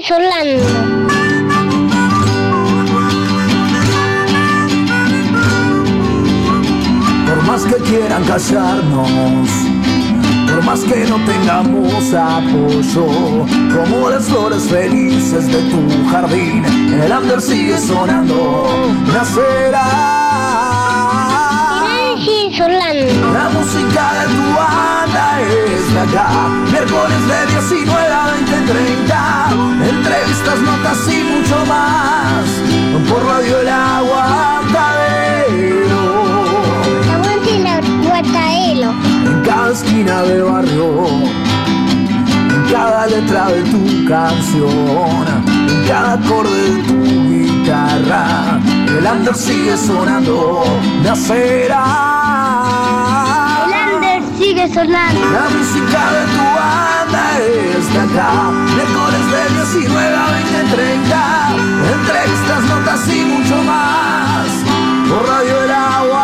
Yolando. Por más que quieran callarnos, por más que no tengamos apoyo, como las flores felices de tu jardín, el Ander sigue sonando. Nacerá, sigue sonando. La música de tu banda es de acá, miércoles de 19 a 20:30, entrevistas, notas y mucho más, por Radio El Aguantadero. En cada esquina de barrio, en cada letra de tu canción, en cada acorde de tu guitarra, el Ander sigue sonando. Nacerá, el Ander sigue sonando. La música de tu banda es de acá, miércoles de 19 a 20:30, entrevistas, notas y mucho más, por Radio El Aguantadero.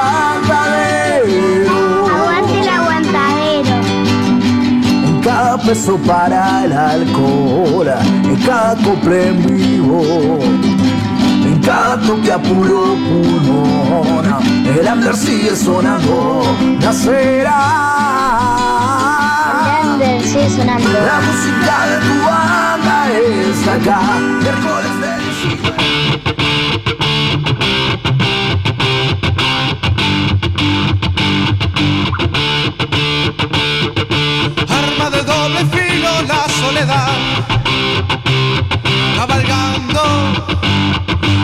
Cada peso para el alcohol, en cada cumple en vivo, en cada toque a puro pulmón, el Ander sigue sonando. Nacerá, el Ander sigue sonando. La música de tu banda es acá, miércoles la soledad, cabalgando,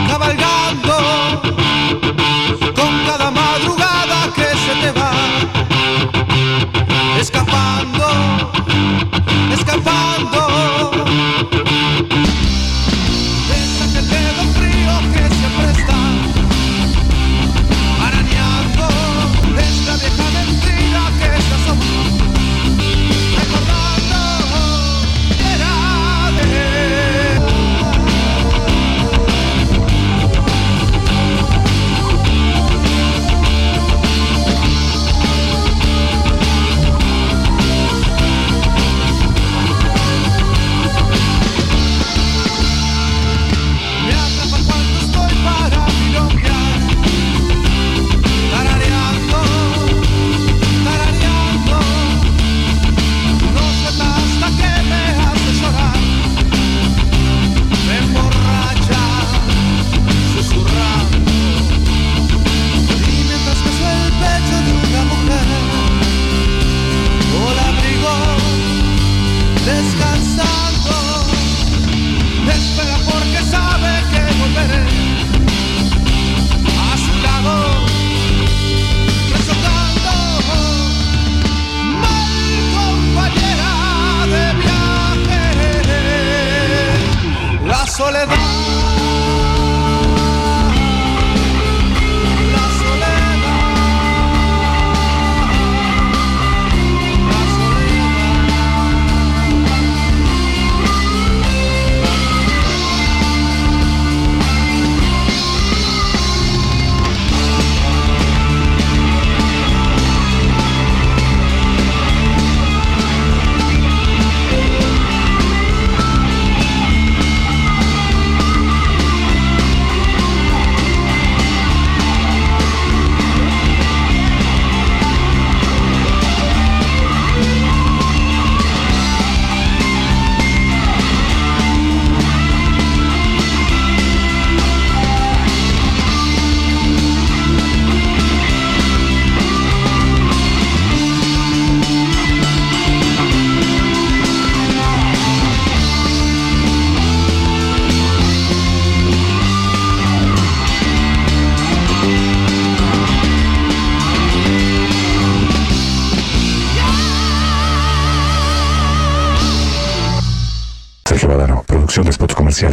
cabalgando, con cada madrugada que se te va, escapando, escapando, deja que te dé frío que siempre está, arañando, esta vieja mentira que se asomó.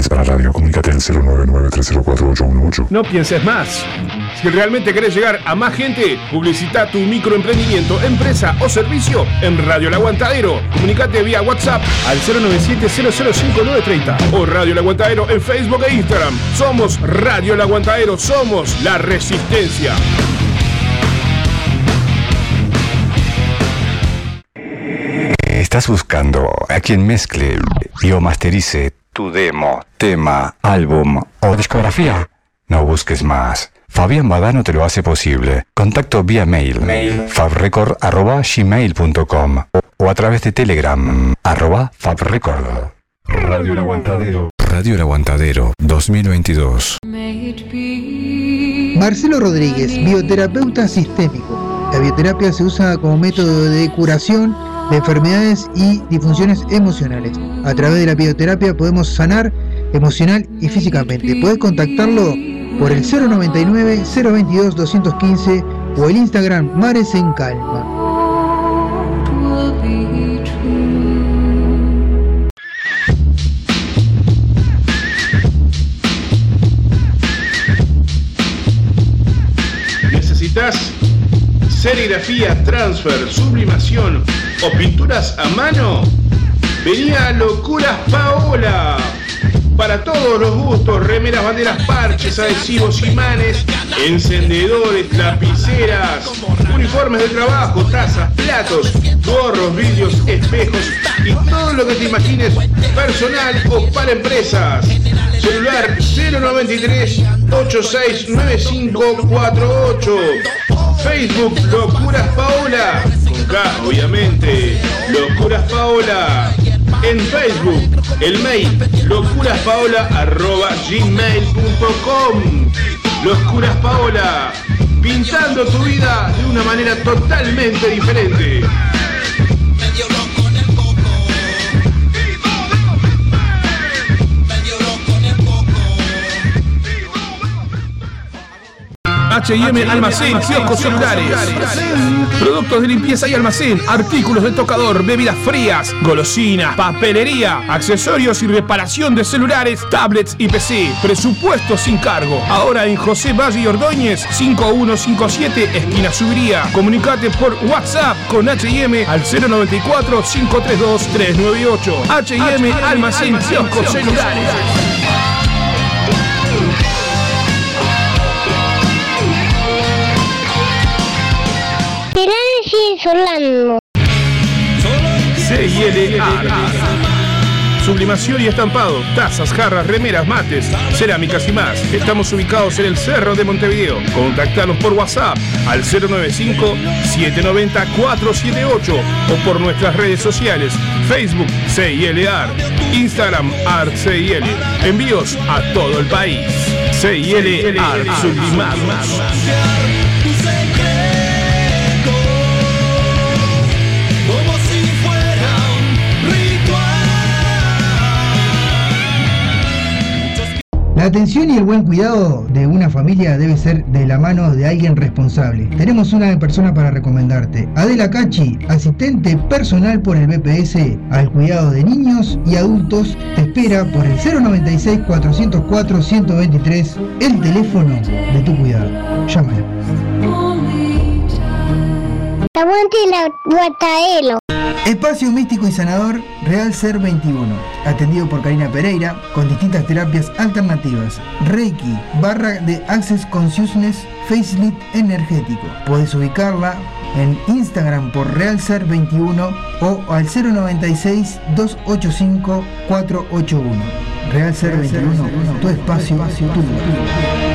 Para radio, comunícate al 099-304-818. No pienses más. Si realmente querés llegar a más gente, publicita tu microemprendimiento, empresa o servicio en Radio El Aguantadero. Comunícate vía WhatsApp al 097-005930 o Radio El Aguantadero en Facebook e Instagram. Somos Radio El Aguantadero, somos la resistencia. ¿Estás buscando a quien mezcle y o masterice tu demo, tema, álbum o discografía, no busques más. Fabián Badano te lo hace posible. Contacto vía mail. fabrecord@gmail.com o a través de Telegram @fabrecord. Radio El Aguantadero. Radio El Aguantadero 2022. Marcelo Rodríguez, bioterapeuta sistémico. La bioterapia se usa como método de curación de enfermedades y disfunciones emocionales. A través de la bioterapia podemos sanar emocional y físicamente. Podés contactarlo por el 099-022-215 o el Instagram Mares en Calma. ¿Necesitas serigrafía, transfer, sublimación o pinturas a mano? Vení a Locuras Paola. Para todos los gustos, remeras, banderas, parches, adhesivos, imanes, encendedores, lapiceras, uniformes de trabajo, tazas, platos, gorros, vidrios, espejos y todo lo que te imagines personal o para empresas. Celular 093-869548. Facebook Locuras Paola. Con K, obviamente. Locuras Paola. En Facebook, el mail locuraspaola@gmail.com. Locuras Paola, pintando tu vida de una manera totalmente diferente. H&M Almacén, kioscos celulares, productos de limpieza y almacén, artículos de tocador, bebidas frías, golosinas, papelería, accesorios y reparación de celulares, tablets y PC. Presupuesto sin cargo. Ahora en José Valle y Ordóñez, 5157, esquina Subiría. Comunicate por WhatsApp con H&M al 094-532-398. H&M Almacén, kioscos celulares. Solano. CIL Art. Sublimación y estampado, tazas, jarras, remeras, mates, cerámicas y más. Estamos ubicados en el Cerro de Montevideo. Contactanos por WhatsApp al 095-790-478 o por nuestras redes sociales, Facebook CIL Art, Instagram Art CIL. Envíos a todo el país. CIL Art, sublimados. La atención y el buen cuidado de una familia debe ser de la mano de alguien responsable. Tenemos una persona para recomendarte. Adela Cachi, asistente personal por el BPS al cuidado de niños y adultos, te espera por el 096-404-123, el teléfono de tu cuidado. Llámala. Aguante el aguantadero. Espacio místico y sanador Real Ser 21, atendido por Karina Pereira con distintas terapias alternativas, Reiki, barra de Access Consciousness, Facelift energético. Podés ubicarla en Instagram por Real Ser 21 o al 096-285-481. Real Ser 21, tu espacio, tu lugar.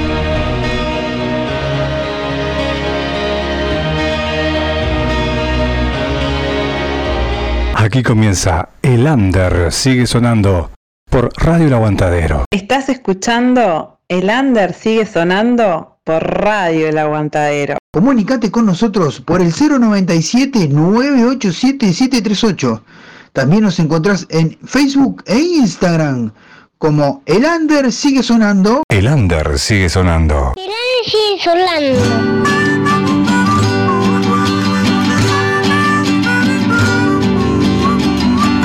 Aquí comienza El Ander Sigue Sonando por Radio El Aguantadero. Estás escuchando El Ander Sigue Sonando por Radio El Aguantadero. Comunicate con nosotros por el 097-987-738. También nos encontrás en Facebook e Instagram como El Ander Sigue Sonando. El Ander Sigue Sonando. El Ander Sigue Sonando.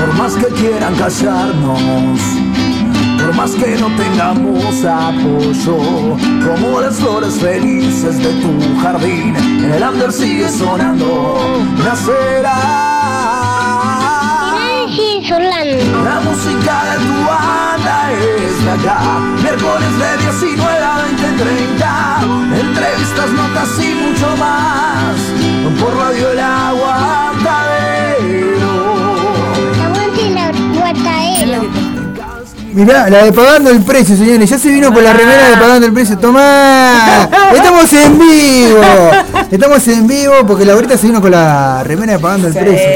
Por más que quieran callarnos, por más que no tengamos apoyo, como las flores felices de tu jardín, el Ander sigue sonando. Nacerá la música de tu banda es de acá. Miércoles de 19 a 20:30, entrevistas, notas y mucho más por Radio El Aguantadero. Mirá, la de Pagando el Precio, señores. Ya se vino con la remera de Pagando el Precio. ¡Tomá! ¡Estamos en vivo! Estamos en vivo porque la ahorita se vino con la remera de Pagando el Precio.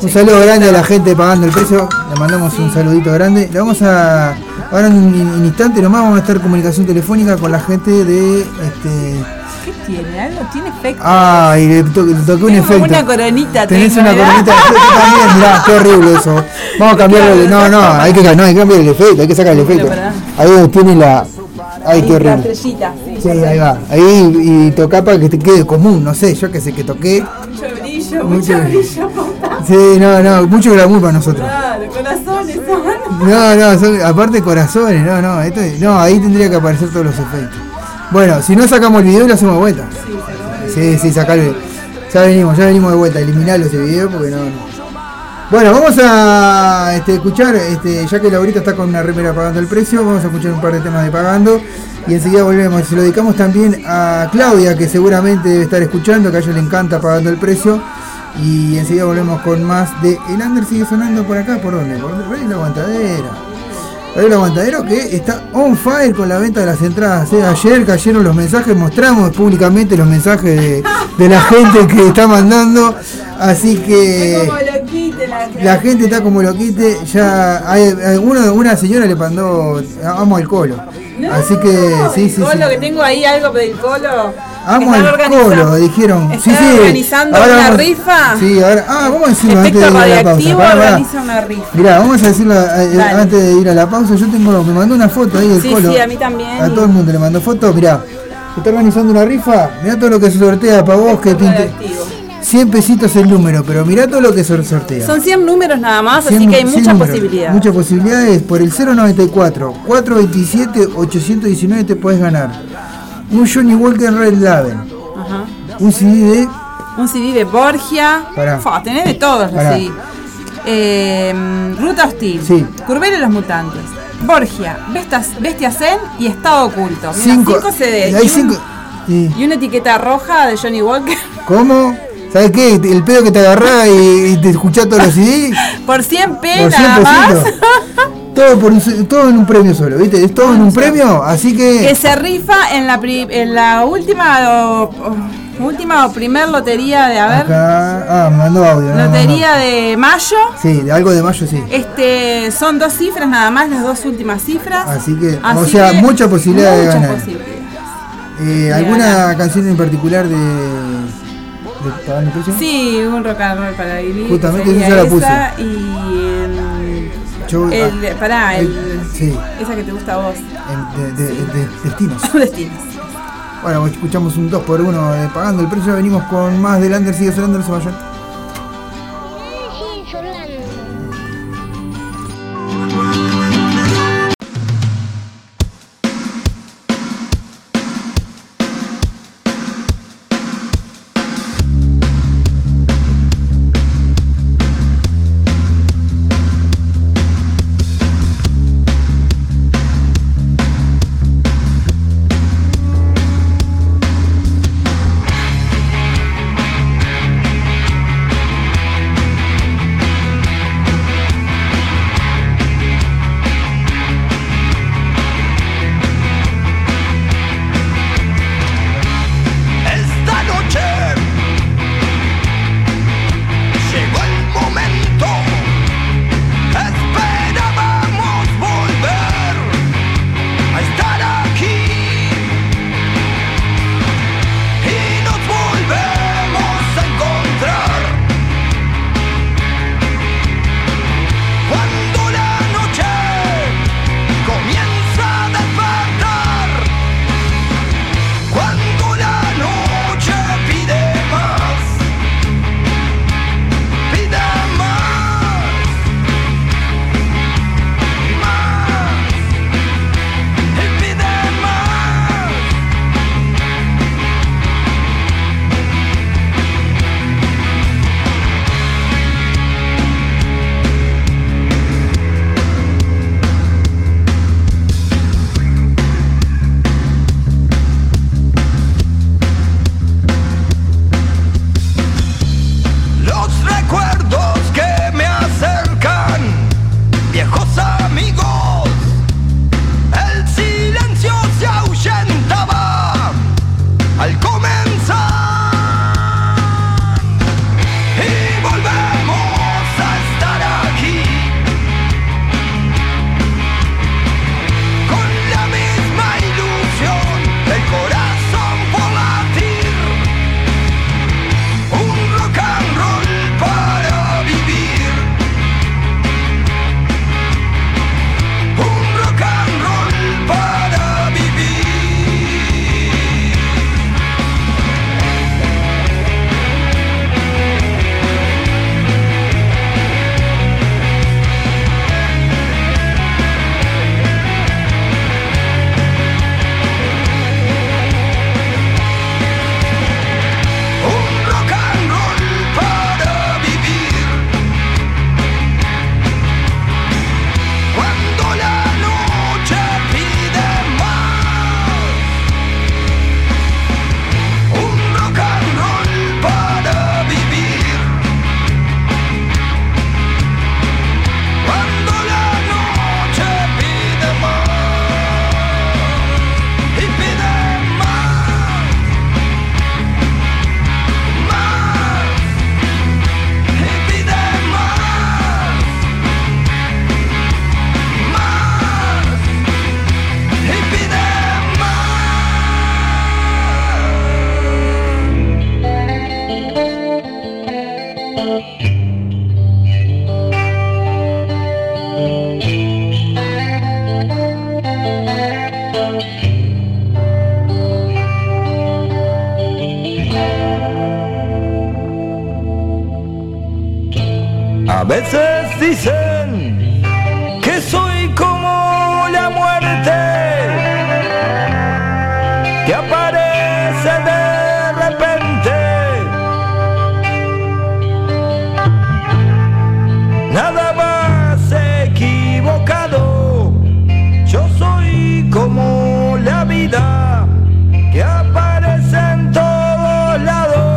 Un saludo grande a la gente de Pagando el Precio. Le mandamos un saludito grande. Le vamos a... Ahora en un instante nomás vamos a estar en comunicación telefónica con la gente de... ¿Qué tiene? Algo tiene efecto. Ah, y le toqué un efecto. Una coronita. Tenés una coronita. También, mirá, qué horrible eso. Vamos a cambiarle. No, hay que cambiar el efecto, hay que sacar el efecto. Ahí tiene la... Ay, qué horrible. Sí, ahí va. Ahí y toca para que te quede común, no sé, yo que sé, que toqué. Mucho brillo. Sí, mucho glamour para nosotros. Claro, corazones. Aparte corazones, esto es, ahí tendría que aparecer todos los efectos. Bueno, si no sacamos el video y lo hacemos de vuelta. Sí, sacarlo. Ya venimos de vuelta, eliminarlo ese video porque no. Bueno, vamos a escuchar, ya que Laurita está con una remera Pagando el Precio, vamos a escuchar un par de temas de Pagando y enseguida volvemos. Se lo dedicamos también a Claudia, que seguramente debe estar escuchando, que a ella le encanta Pagando el Precio. Y enseguida volvemos con más de El Ander Sigue Sonando por acá, ¿por dónde? Por Radio El Aguantadero. El Aguantadero que está on fire con la venta de las entradas. Ayer cayeron los mensajes, mostramos públicamente los mensajes de la gente que está mandando. Así que la gente está como lo quite. Ya hay una señora le mandó amo al colo. Así que sí. Colo, que tengo ahí algo del colo. Amo al colo, dijeron. ¿Están organizando una rifa? Sí, ahora. Vamos a decirlo antes de ir a la pausa. Organiza una rifa. Mirá, vamos a decirlo antes de ir a la pausa. Yo tengo, me mandó una foto ahí del colo. Sí, a mí también. A todo el mundo le mandó foto. Mirá, está organizando una rifa. Mirá todo lo que se sortea para vos, que pinte. 100 pesitos el número, pero mirá todo lo que se sortea. Son 100 números nada más, así que hay muchas posibilidades. Muchas posibilidades. Por el 094-427-819 te podés ganar un Johnnie Walker Red Label. Ajá. Un CD de Borgia. Tenés de todos los CD. Ruta Hostil. Sí. Curvelo y los Mutantes. Borgia, Bestia Zen y Estado Oculto. 5 CDs. Hay y una etiqueta roja de Johnnie Walker. ¿Cómo? ¿Sabés qué? El pedo que te agarrás y te escuchás todos los CD. Por 100 pesos. Todo en un premio solo, ¿viste? Es todo en un premio, así que... Que se rifa en la última o primer lotería de... mandó audio. Lotería de mayo. Sí, de algo de mayo, sí. Son 2 cifras nada más, las 2 últimas cifras. Así que mucha posibilidad de ganar. ¿Alguna canción en particular de Pagando el Precio? Sí, un rock and roll para vivir. Justamente esa la puse. Esa que te gusta a vos. Destinos. Destinos. Bueno, escuchamos un 2x1 de Pagando el Precio. Venimos con más del Ander Sigue Sonando, no se vayan. A veces dicen que soy como la muerte, que aparece de repente. Nada más equivocado, yo soy como la vida, que aparece en todos lados.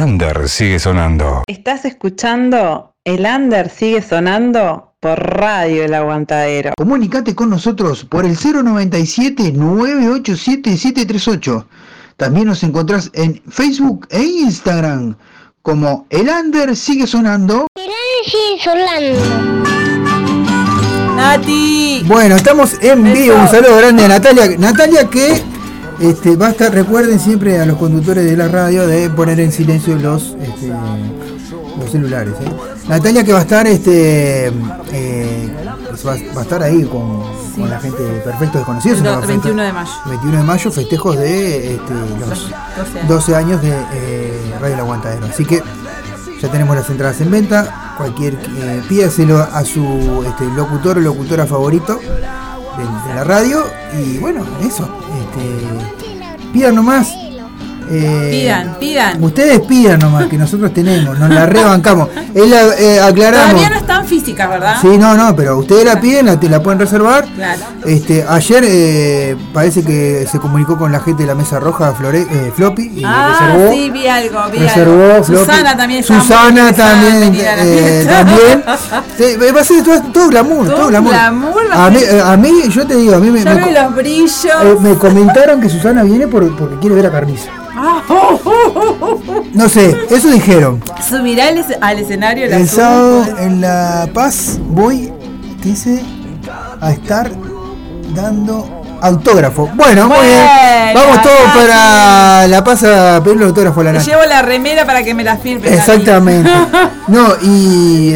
Ander sigue sonando. Estás escuchando El Ander sigue sonando por Radio El Aguantadero. Comunicate con nosotros por el 097-987-738. También nos encontrás en Facebook e Instagram como El Ander sigue sonando. El Ander sigue sonando. Nati. Bueno, estamos en vivo. Un saludo grande a Natalia. Natalia que... basta, recuerden siempre a los conductores de la radio de poner en silencio los celulares. Natalia que va a estar va a estar ahí con la gente de Perfectos Desconocidos. El 21 de mayo. 21 de mayo, festejos de los 12 años de Radio El Aguantadero. Así que ya tenemos las entradas en venta. Cualquier pídaselo a su locutor o locutora favorito de la radio. Y bueno, eso. Pidan nomás. Pidan. Ustedes pidan nomás, que nosotros tenemos, nos la rebancamos. Aclaramos. Todavía no están físicas, ¿verdad? Sí, no, pero ustedes la piden, la pueden reservar. Claro. Ayer parece que se comunicó con la gente de la Mesa Roja, Floppy, y reservó. Sí, vi algo. Susana también. Susana también. Sí, va a ser todo glamour. Todo glamour. A mí, yo te digo, a mí me los brillos. Me comentaron que Susana viene porque quiere ver a Carniza. No sé, eso dijeron. Subirá al escenario el sábado en La Paz. Voy, dice, a estar dando autógrafo. Bueno, muy bien. Vamos todos para La Paz a pedirle autógrafo a la Nati. Llevo la remera para que me la firme. Exactamente. No, y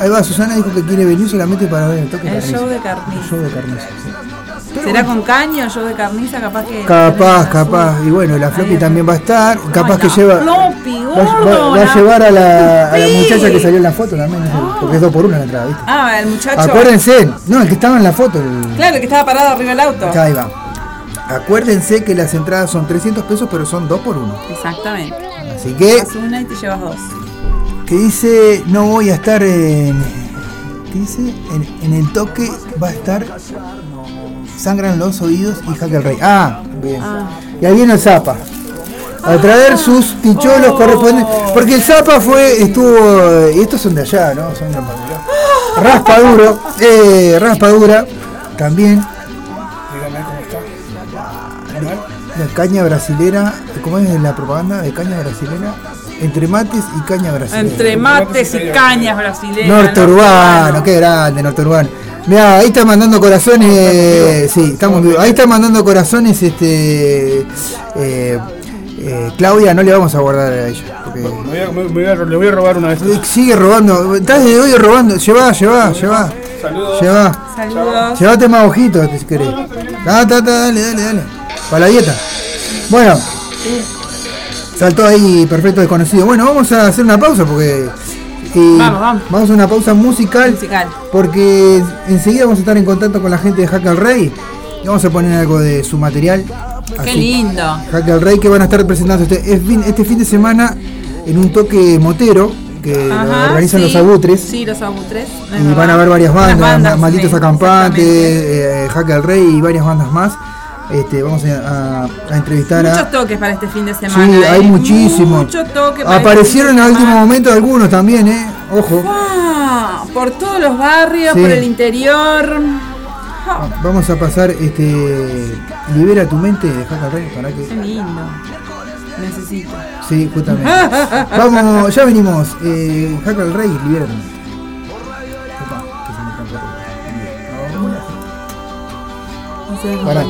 ahí va, Susana dijo que quiere venir solamente para ver el toque de Carniza. El show de Carniza, sí. Pero ¿será bueno, con caño, yo de Carniza? Capaz. Y bueno, la Floppy también va a estar. Capaz que lleva. Floppy, va a llevar a la muchacha que salió en la foto también. No. Porque es 2x1 la entrada, ¿viste? Ah, el muchacho. Acuérdense. No, el que estaba en la foto. Claro, el que estaba parado arriba del auto. Ahí va. Acuérdense que las entradas son 300 pesos, pero son 2x1. Exactamente. Así que. Vas una y te llevas dos. Que dice, no voy a estar en el toque, va a estar. Sangran los Oídos y Hack al Rey. Ah, bien. Y ahí viene el Zapa a traer sus ticholos correspondientes. Porque el Zapa estuvo. Y estos son de allá, ¿no? Son de Raspaduro. Raspadura también. Dígame cómo está. La caña brasilera. ¿Cómo es la propaganda de caña brasilera? Entre mates y caña brasilera. Norte Urbano, qué grande, Norte Urbano. Mirá, ahí está mandando corazones. Sí, estamos vivos. Ahí está mandando corazones. Claudia, no le vamos a guardar a ella. Porque... Le voy a robar una vez. Sigue robando. Estás desde hoy robando. Llevá. Saludos. Llévate más ojitos si querés. Dale. Para la dieta. Bueno. Saltó ahí Perfecto Desconocido. Bueno, vamos a hacer una pausa porque... Vamos a una pausa musical porque enseguida vamos a estar en contacto con la gente de Hack al Rey y vamos a poner algo de su material. Qué lindo. Hack al Rey que van a estar presentando este fin de semana en un toque motero que organizan los abutres. Sí, los abutres. Y van a ver varias bandas Malditos Acampantes, Hack al Rey y varias bandas más. Vamos a entrevistar muchos toques para este fin de semana. Sí, hay muchísimos. Aparecieron al último momento algunos también, ojo. Wow, por todos los barrios, sí. Por el interior. Vamos a pasar Libera tu mente de Hack al Rey para que. Qué lindo. Necesito. Sí, justamente. Vamos, ya venimos. Hack al Rey, Libera tu mente. Para.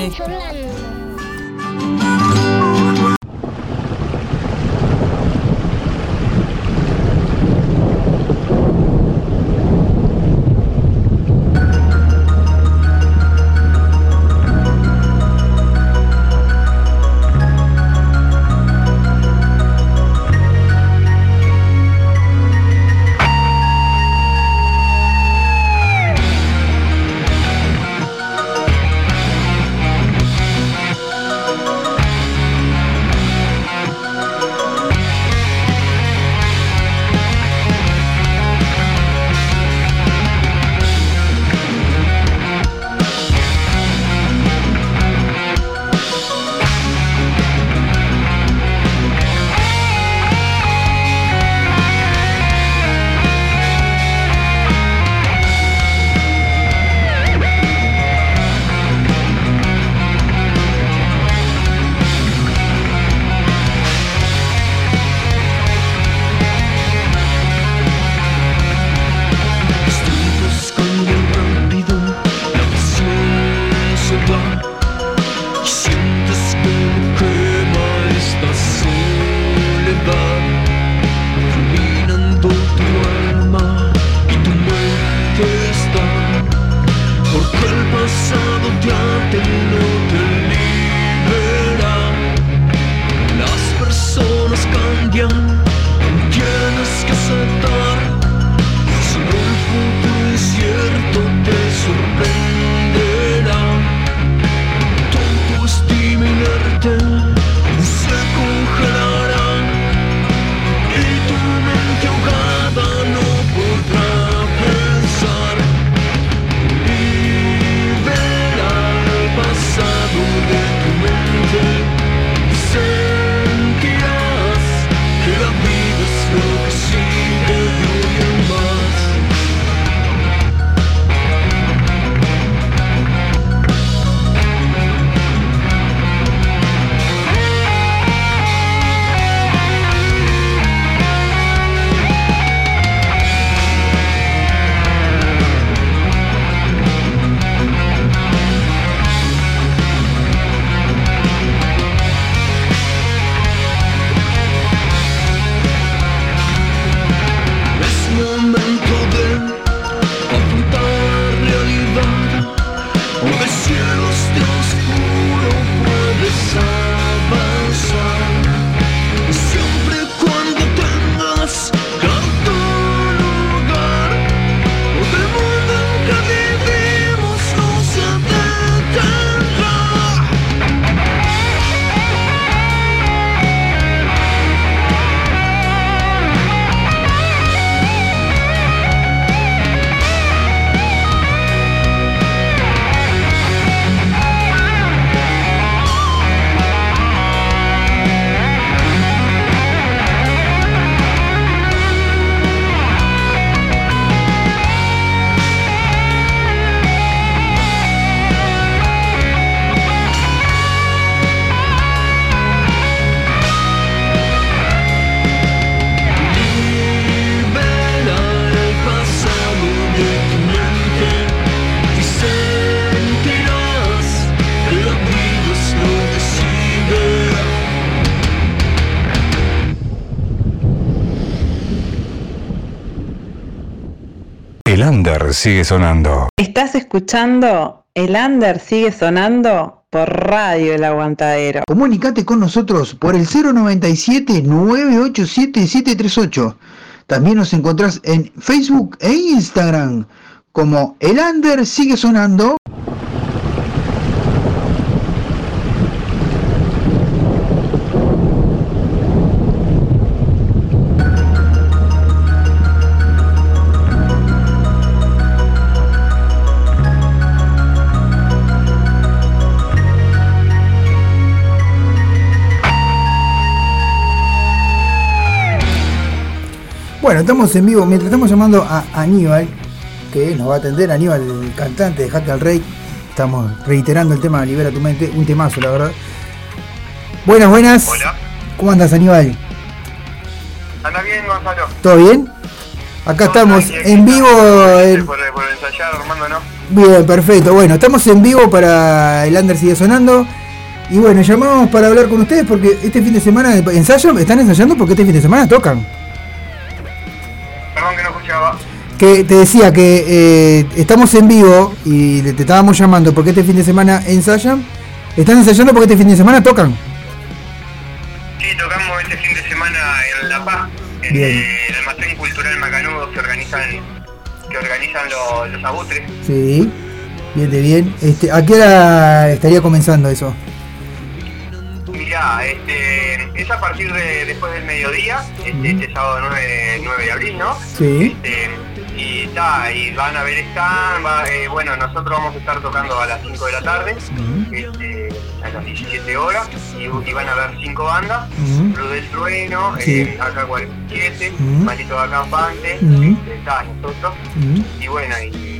Ander sigue sonando. Estás escuchando El Ander sigue sonando por Radio El Aguantadero. Comunicate con nosotros por el 097-987-738. También nos encontrás en Facebook e Instagram como El Ander sigue sonando. Bueno, estamos en vivo, mientras estamos llamando a Aníbal, que nos va a atender. Aníbal, el cantante de Hack al Rey. Estamos reiterando el tema de Libera tu Mente, un temazo, la verdad. Buenas, buenas. Hola. ¿Cómo andas, Aníbal? Anda bien, Gonzalo. ¿Todo bien? Acá estamos en vivo. Por ensayar, Armando, ¿no? Bien, perfecto. Bueno, estamos en vivo para El Ander sigue sonando. Y bueno, llamamos para hablar con ustedes porque este fin de semana ensayo, están ensayando porque este fin de semana tocan. Que no escuchaba. Que te decía que estamos en vivo y te estábamos llamando porque este fin de semana ensayan. ¿Están ensayando porque este fin de semana tocan? Sí, tocamos este fin de semana en La Paz, en el Almacén Cultural Macanudos que organizan los abutres. Sí, bien, bien. ¿A qué hora estaría comenzando eso? Mirá, es a partir de después del mediodía, este sábado 9 de abril, ¿no? Sí. Y van a ver stand, bueno, nosotros vamos a estar tocando a las 5 de la tarde, a las 17 horas, y van a haber 5 bandas, Blue del Trueno, AK 47, Malditos Acampante, nosotros, y bueno,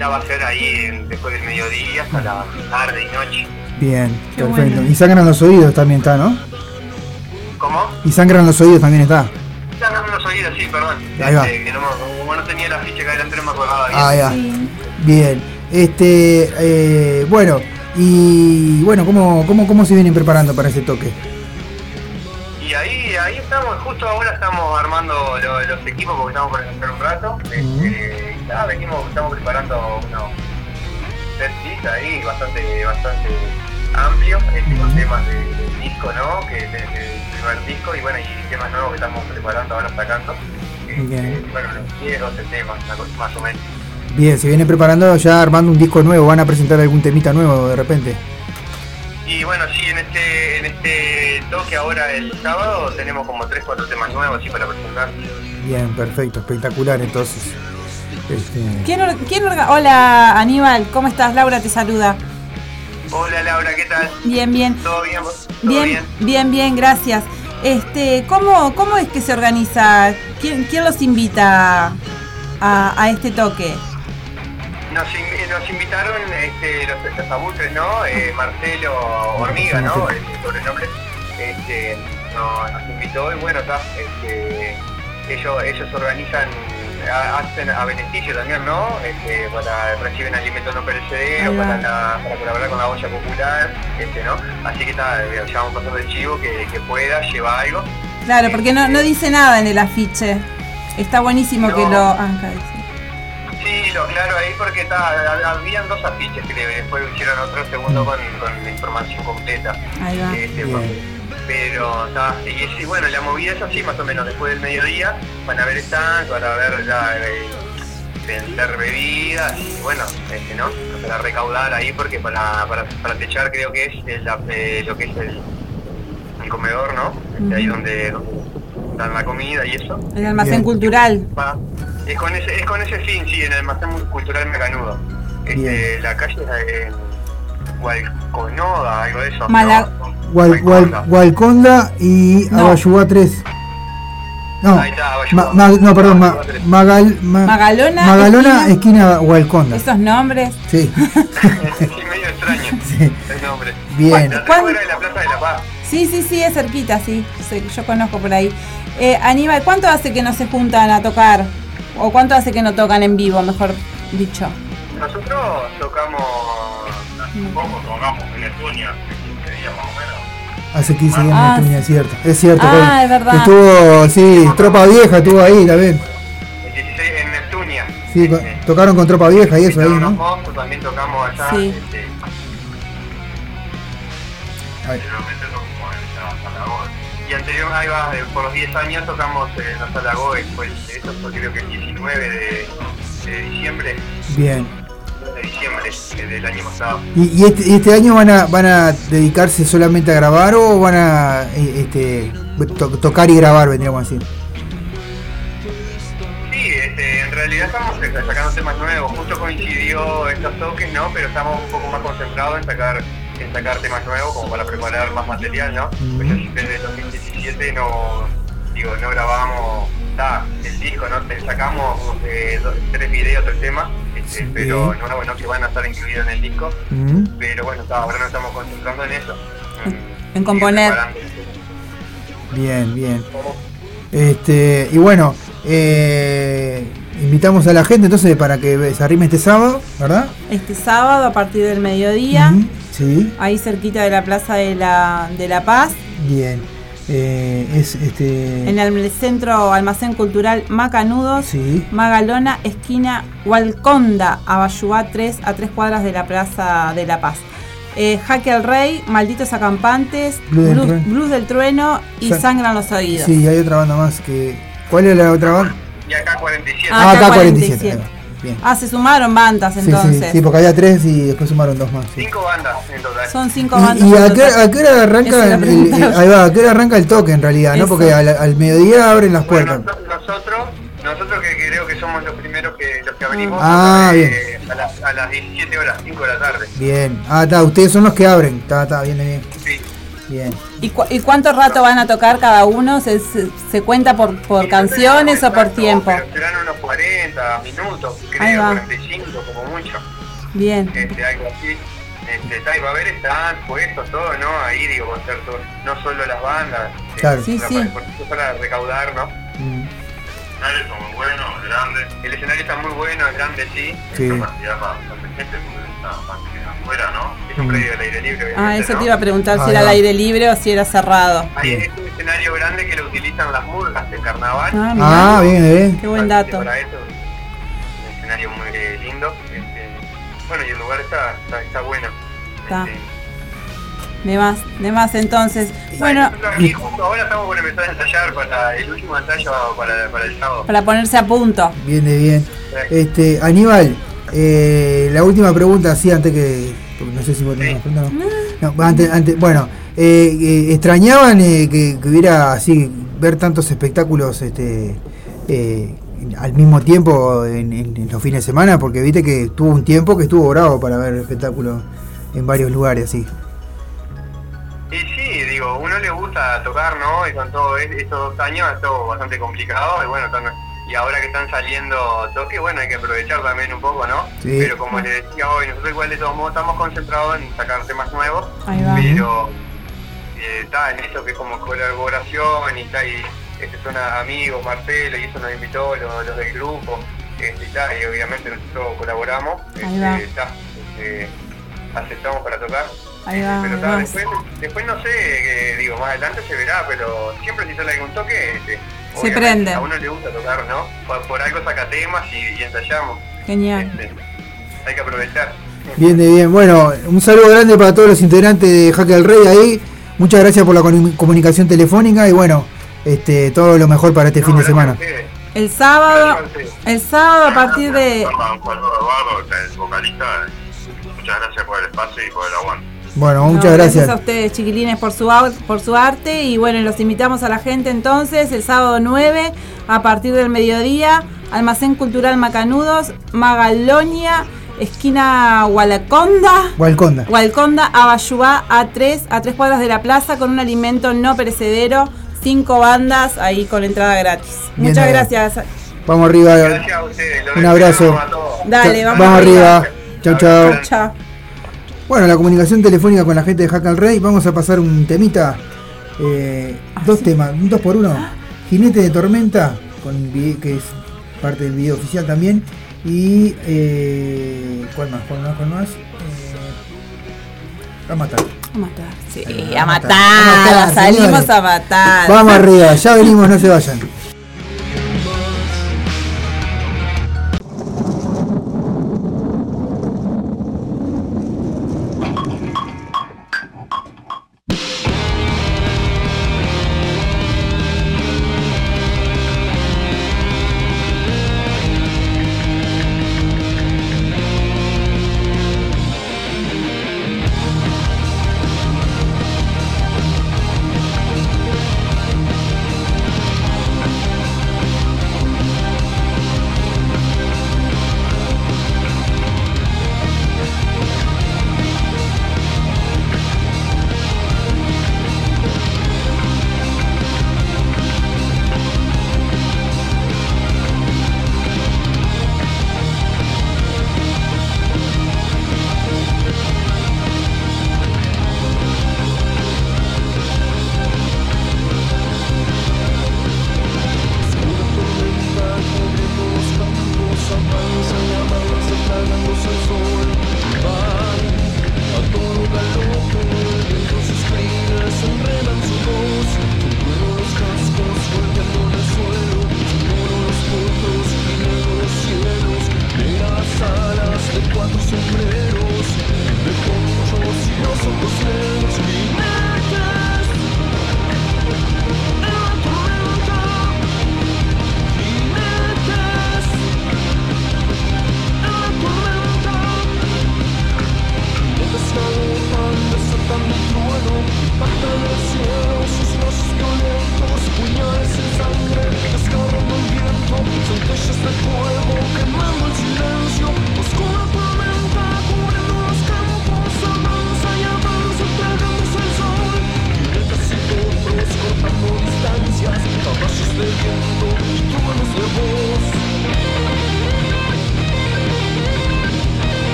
va a ser ahí después del mediodía hasta la tarde y noche. Bien, qué perfecto. Bueno. Y Sangran los Oídos también está, ¿no? ¿Cómo? Y Sangran los Oídos también está. Sangran los Oídos, sí, perdón. Ahí va. Que no tenía la ficha que era entre más colgada. Ah, ya. Sí. Bien. Bueno, y bueno, ¿cómo se vienen preparando para ese toque? Y ahí estamos, justo ahora estamos armando los equipos porque estamos por hacer un rato. Estamos preparando ahí bastante amplio, con temas de disco, ¿no? Que es el primer disco y bueno, y temas nuevos que estamos preparando ahora, sacando. Bueno, los 10, 12 temas, más o menos. Bien, se viene preparando ya, armando un disco nuevo. ¿Van a presentar algún temita nuevo de repente? Y bueno, sí, en este toque ahora el sábado tenemos como 3, 4 temas nuevos así para presentar. Bien, perfecto, espectacular entonces. Hola Aníbal, ¿cómo estás? Laura te saluda. Hola Laura, ¿qué tal? Bien, bien. ¿Todo bien vos? Bien, gracias. ¿Cómo es que se organiza? ¿Quién los invita a este toque? Nos invitaron los abutres, ¿no? Marcelo Hormiga, ¿no? El sobrenombre. Nos invitó y bueno, está. Ellos organizan, hacen a beneficio también, ¿no? Reciben alimentos no perecederos para colaborar con la olla popular, ¿no? Así que está, ya vamos pasando el chivo, que pueda, lleva algo. Claro, porque no dice nada en el afiche. Está buenísimo que lo... Sí, lo aclaro ahí porque habían 2 afiches que después hicieron otro segundo con la información completa. Ahí va. Pero está, y bueno, la movida es así más o menos, después del mediodía van a ver stands, van a ver ya vender bebidas y bueno, ¿no? Para recaudar ahí porque para techar creo que es lo que es el comedor, ¿no? Ahí donde dan la comida y eso. El almacén cultural. Es con ese fin, sí, en el almacén cultural Macanudo. La calle es Gualconoda, algo de eso. Gualconda y Abayubá 3. No, ahí está, Abayubá. Magalona, esquina Gualconda. Esos nombres. Sí. Sí, medio extraño. Sí. El nombre. Bien. ¿Fuera de la Plaza de la Paz? Sí, es cerquita, sí. Yo conozco por ahí. Aníbal, ¿cuánto hace que no se juntan a tocar? ¿O cuánto hace que no tocan en vivo, mejor dicho? Nosotros tocamos hace poco, tocamos en Estuña, hace 15 días más o menos. Hace 15 días en Estuña, es cierto. Ah, es verdad. Estuvo, sí, Tropa Vieja estuvo ahí también. En Estuña. Sí, Sí, tocaron con Tropa Vieja y eso ahí, ¿no? Monstruos, también tocamos allá. Sí. Y anterior, ahí va, por los 10 años tocamos en la sala Goe, pues eso fue creo que el 19 de diciembre. Bien. De diciembre del año pasado. ¿Y este año van a dedicarse solamente a grabar o van a tocar y grabar, vendríamos a decir? Sí, en realidad estamos sacando temas nuevos. Justo coincidió estos toques, ¿no? Pero estamos un poco más concentrados en sacar temas nuevos como para preparar más material, ¿no? Pues desde el 2017 no grabamos el disco, ¿no? Sacamos 3 videos, 3 temas, pero no que van a estar incluidos en el disco, pero bueno, ahora nos estamos concentrando en eso. En componer. Bien. Y bueno, invitamos a la gente entonces para que se arrime este sábado, ¿verdad? Este sábado a partir del mediodía. Sí. Ahí cerquita de la Plaza de la Paz. Bien. En el centro Almacén Cultural Macanudos, sí. Magalona, esquina Hualconda, Abayuá 3, a 3 cuadras de la Plaza de la Paz. Hack al Rey, Malditos Acampantes, Blues del Trueno y Sangran los Oídos. Sí, hay otra banda más que... ¿Cuál es la otra banda? Y AK 47. AK 47. Bien. Se sumaron bandas entonces. Sí, porque había 3 y después sumaron 2 más. Sí. 5 bandas en total. Son 5 bandas. ¿Y a qué hora arranca el toque en realidad? Eso. ¿No? Porque al mediodía abren las puertas. Nosotros que creo que somos los primeros que abrimos a las 17 horas, 5 de la tarde. Bien. Ustedes son los que abren. Está, bien. Sí. Bien. ¿Y cuánto rato van a tocar cada uno? ¿Se cuenta por canciones o por tiempo? Serán unos 40 minutos, creo, 45 como mucho. Bien. Algo así. Va a haber stands, puestos, todo, ¿no? Ahí, digo, conciertos, no solo las bandas. Claro. Para recaudar, ¿no? El escenario está muy bueno, es grande. El escenario está muy bueno, es grande, sí. Sí. Afuera, ¿no? Es un predio al aire libre. Eso te iba a preguntar si era al aire libre o si era cerrado. Ahí es un escenario grande que lo utilizan las murgas del carnaval. Bien. Qué buen dato. Para eso, un escenario muy lindo. Bueno, y el lugar está bueno. Está. De más entonces. Bueno, ahora estamos por empezar a ensayar para el último ensayo para el sábado. Para ponerse a punto. Bien. Aníbal. La última pregunta, sí, antes que... No sé si vos tenés una pregunta, ¿no? Antes, bueno, ¿extrañaban que hubiera así ver tantos espectáculos al mismo tiempo en los fines de semana? Porque viste que estuvo un tiempo que estuvo bravo para ver espectáculos en varios lugares, así. Digo, uno le gusta tocar, ¿no? Y con todos estos 2 años es todo bastante complicado, y bueno, también... Y ahora que están saliendo toques, bueno, hay que aprovechar también un poco, ¿no? Sí. Pero como les decía hoy, nosotros igual de todos modos estamos concentrados en sacar temas nuevos, pero está en eso que es como colaboración y está ahí, son amigos, Marcelo, y eso nos invitó, los del grupo, y obviamente nosotros colaboramos, aceptamos para tocar. Pero después no sé, más adelante se verá, pero siempre si sale algún toque, se prende. A uno le gusta tocar, ¿no? Por algo saca temas y ensayamos. Genial. Hay que aprovechar. Bien. Bueno, un saludo grande para todos los integrantes de Hack al Rey ahí. Muchas gracias por la comunicación telefónica y bueno, todo lo mejor para este fin de semana. El sábado a partir de... el vocalista. Muchas gracias por el espacio y por el aguante. Bueno, muchas gracias a ustedes, chiquilines, por su arte. Y bueno, los invitamos a la gente entonces el sábado 9 a partir del mediodía, Almacén Cultural Macanudos, Magalonia, esquina Hualconda, Abayuá, a 3 cuadras de la plaza, con un alimento no perecedero, 5 bandas ahí con entrada gratis. Bien, muchas gracias. Vamos arriba. Gracias a ustedes. Un abrazo. Dale, vamos arriba. Chao. Bueno, la comunicación telefónica con la gente de Hack al Rey. Vamos a pasar un temita. Temas, un 2x1. Jinete de Tormenta, que es parte del video oficial también. Y... ¿Cuál más? A matar. Salimos a matar. Vamos arriba, ya venimos, no se vayan.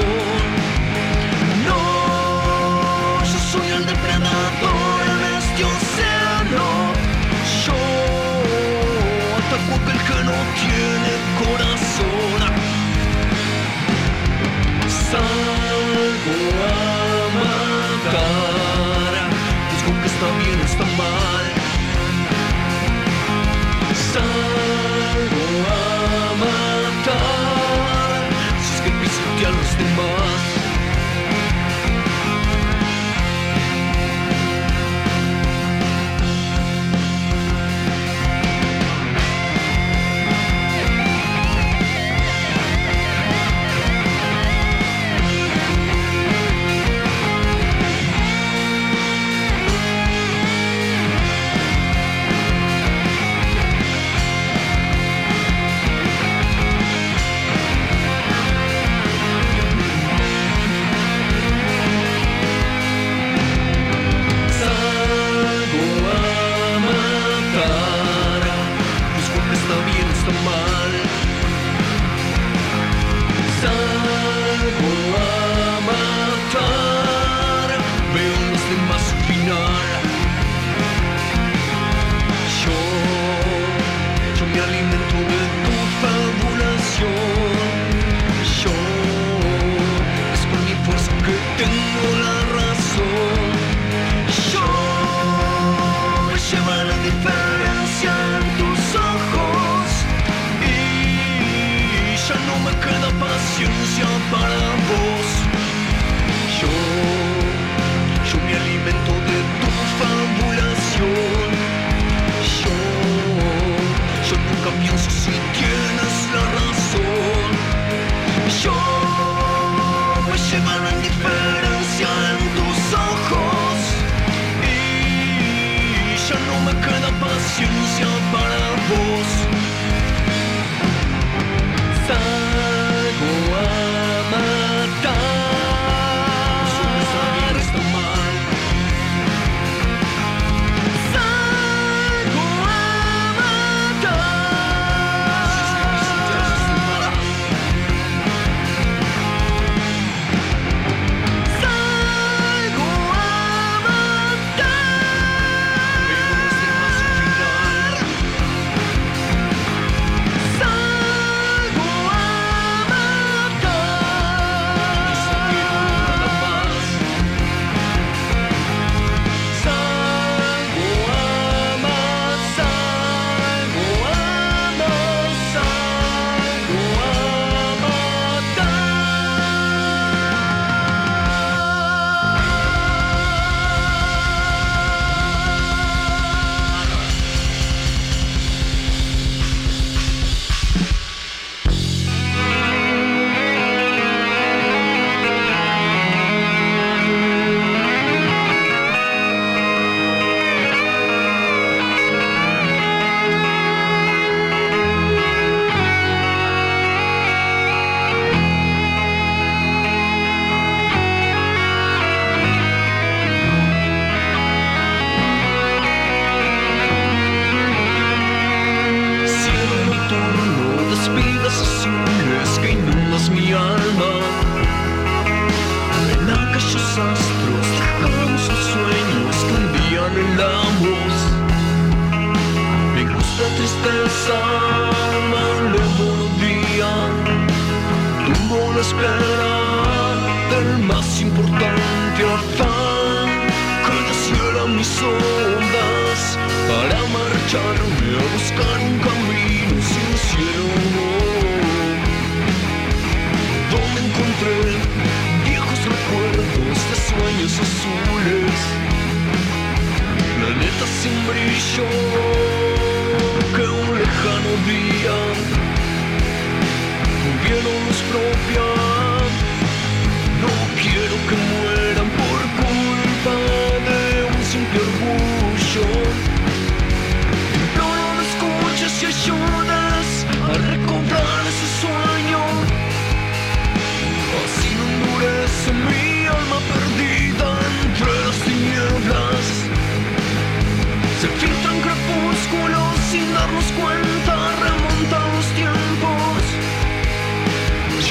corazón. No, yo soy el depredador en este océano. Yo ataco aquel que no tiene corazón. Salgo a matar, digo que está bien, está mal. Salgo a matar, si es que pisotea a los demás.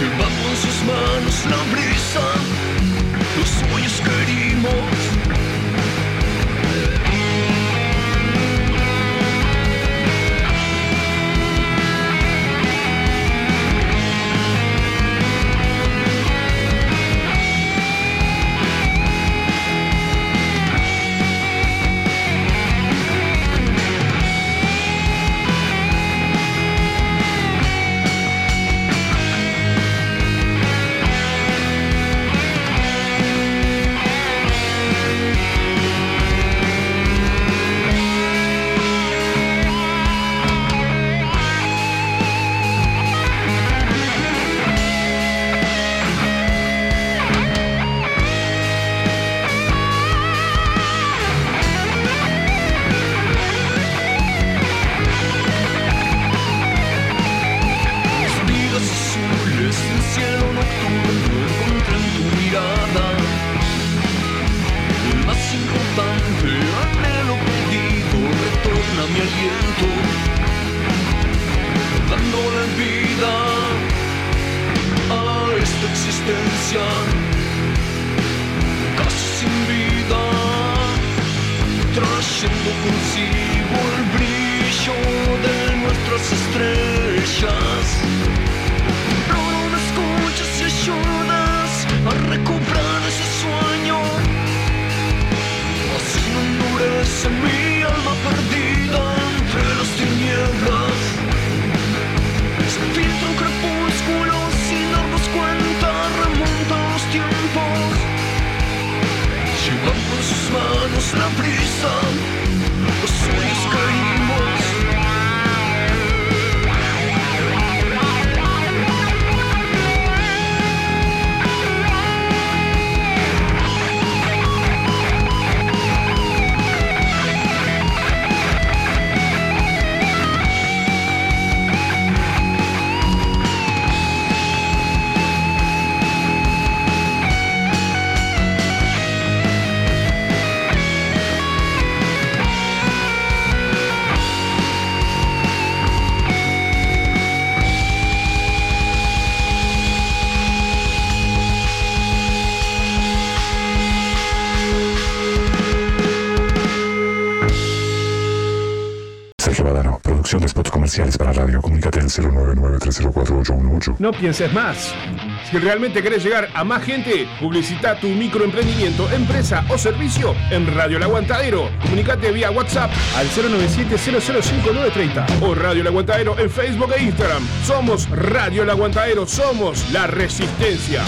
Llevamos sus manos la brisa, los sueños que herimos. Producción de spots comerciales para radio. Comunícate al 099-304-818. No pienses más. Si realmente querés llegar a más gente, publicita tu microemprendimiento, empresa o servicio en Radio El Aguantadero. Comunícate vía WhatsApp al 097-005930 o Radio El Aguantadero en Facebook e Instagram. Somos Radio El Aguantadero. Somos la Resistencia.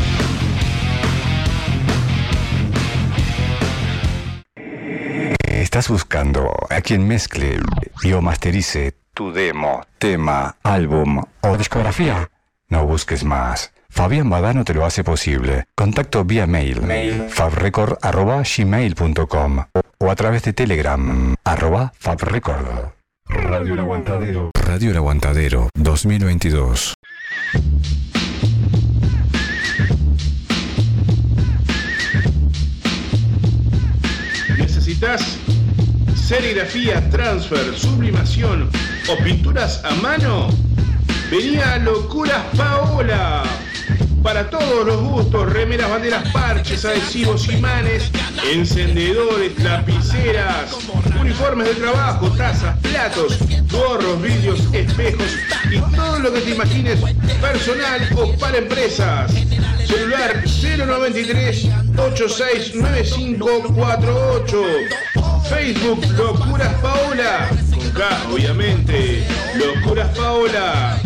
¿Estás buscando a quien mezcle y o masterice tu demo, tema, álbum o discografía? No busques más. Fabián Badano te lo hace posible. Contacto vía mail. fabrecord@gmail.com o a través de Telegram @fabrecord. Radio El Aguantadero. Radio El Aguantadero 2022. ¿Necesitas serigrafía, transfer, sublimación o pinturas a mano? Vení a Locuras Paola. Para todos los gustos, remeras, banderas, parches, adhesivos, imanes, encendedores, lapiceras, uniformes de trabajo, tazas, platos, gorros, vidrios, espejos y todo lo que te imagines personal o para empresas. Celular 093-869548. Facebook Locuras Paola. Con K, obviamente. Locuras Paola.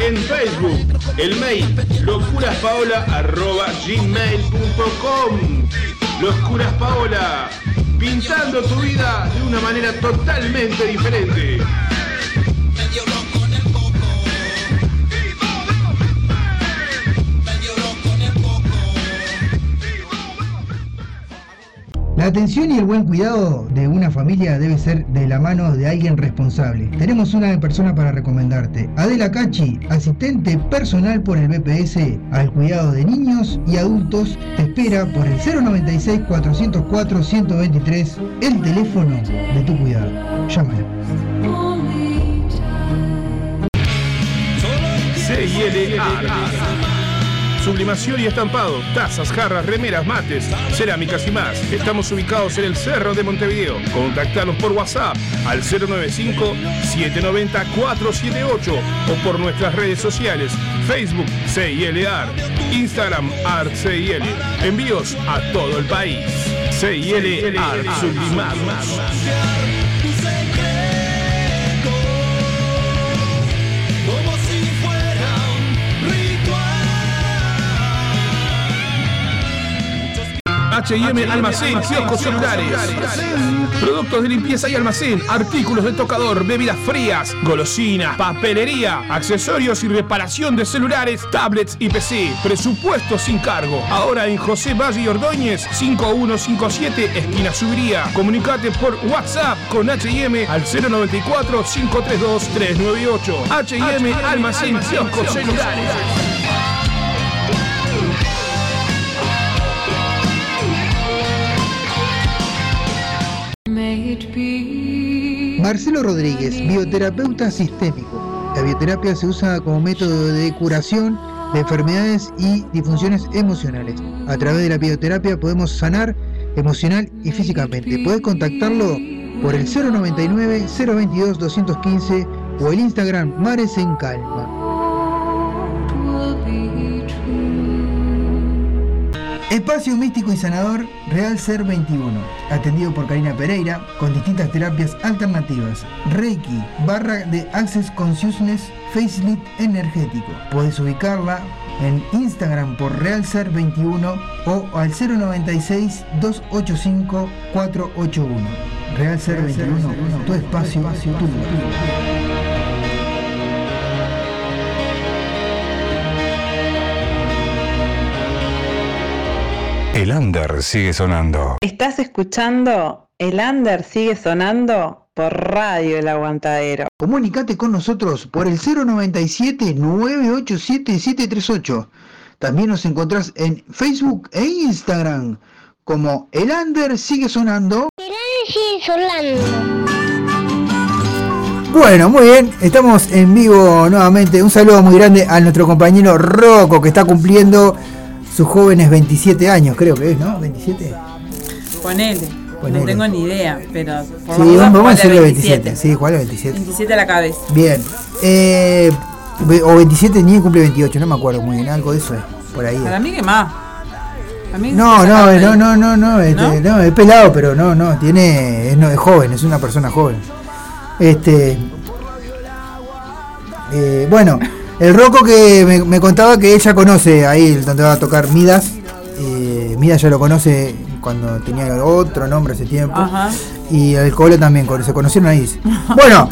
En Facebook, el mail locuraspaola@gmail.com. Locuras Paola, pintando tu vida de una manera totalmente diferente. La atención y el buen cuidado de una familia debe ser de la mano de alguien responsable. Tenemos una persona para recomendarte. Adela Cachi, asistente personal por el BPS al cuidado de niños y adultos, te espera por el 096-404-123, el teléfono de tu cuidado. Llámala. CIL Art. sublimación y estampado, tazas, jarras, remeras, mates, cerámicas y más. Estamos ubicados en el Cerro de Montevideo. Contactanos por WhatsApp al 095-790-478 o por nuestras redes sociales, Facebook CIL Art, Instagram Art CIL. Envíos a todo el país. CIL Art Sublimados. H&M Almacén, kioscos celulares, productos de limpieza y almacén, artículos de tocador, bebidas frías, golosinas, papelería, accesorios y reparación de celulares, tablets y PC. Presupuesto sin cargo. Ahora en José Valle y Ordóñez, 5157, esquina Subiría. Comunicate por WhatsApp con H&M al 094-532-398. H&M Almacén, kioscos celulares. Marcelo Rodríguez, bioterapeuta sistémico. La bioterapia se usa como método de curación de enfermedades y disfunciones emocionales. A través de la bioterapia podemos sanar emocional y físicamente. Podés contactarlo por el 099-022-215 o el Instagram Mares en Calma. Espacio místico y sanador Real Ser 21, atendido por Karina Pereira con distintas terapias alternativas, Reiki, barra de Access Consciousness, Facelift energético. Podés ubicarla en Instagram por Real Ser 21 o al 096-285-481. Real Ser 21, tu espacio, tu lugar. El Ander sigue sonando. Estás escuchando El Ander sigue sonando por Radio El Aguantadero. Comunicate con nosotros por el 097-987-738. También nos encontrás en Facebook e Instagram como El Ander sigue sonando. El Ander sigue sonando. Bueno, muy bien, estamos en vivo nuevamente. Un saludo muy grande a nuestro compañero Rocco, que está cumpliendo sus jóvenes 27 años, creo que es, ¿no? 27. Ponele. No tengo ni idea, pero por sí, vamos a hacerle 27. Sí, ¿cuál es 27? 27 a la cabeza. Bien. O 27 ni cumple 28, no me acuerdo muy bien, algo de eso es, por ahí. Para mí que más. No, es pelado, pero es joven, es una persona joven. Bueno. El Rocco que me contaba que ella conoce ahí donde va a tocar Midas. Midas ya lo conoce cuando tenía otro nombre hace tiempo. Ajá. Y el Colo también, se conocieron ahí. Bueno,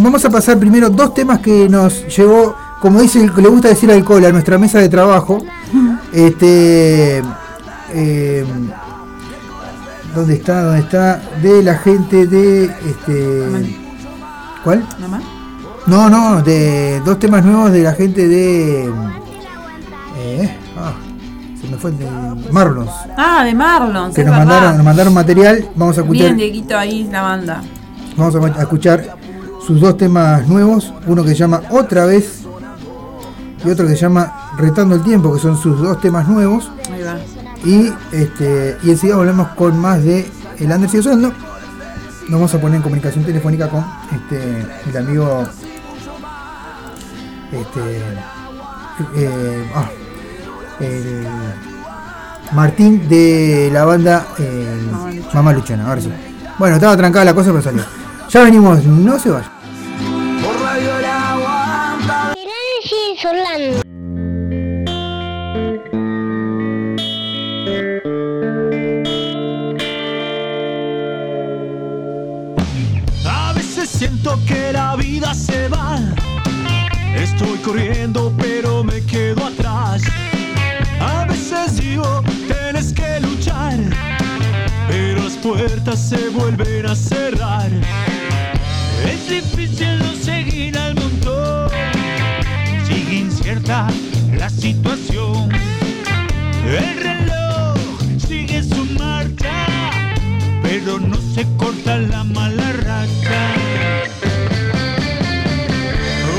vamos a pasar primero dos temas que nos llevó, como dice el que le gusta decir al Colo, a nuestra mesa de trabajo. ¿Dónde está? De la gente de... ¿Cuál? Mamá. No, de dos temas nuevos de la gente de... se me fue de Marlons. Ah, de Marlons, que nos mandaron material. Vamos a escuchar... Bien, Dieguito, ahí la banda. Vamos a escuchar sus dos temas nuevos. Uno que se llama Otra vez y otro que se llama Retando el Tiempo, que son sus dos temas nuevos. Ahí va. Y enseguida volvemos con más de El Ander sigue sonando. Nos vamos a poner en comunicación telefónica con el amigo... Martín de la banda Mamá Luchona. Ahora sí. Bueno, estaba trancada la cosa pero salió. Ya venimos, no se vaya. A veces siento que la vida se va. Estoy corriendo pero me quedo atrás. A veces digo, tienes que luchar, pero las puertas se vuelven a cerrar. Es difícil no seguir al montón. Sigue incierta la situación. El reloj sigue su marcha, pero no se corta la mala racha.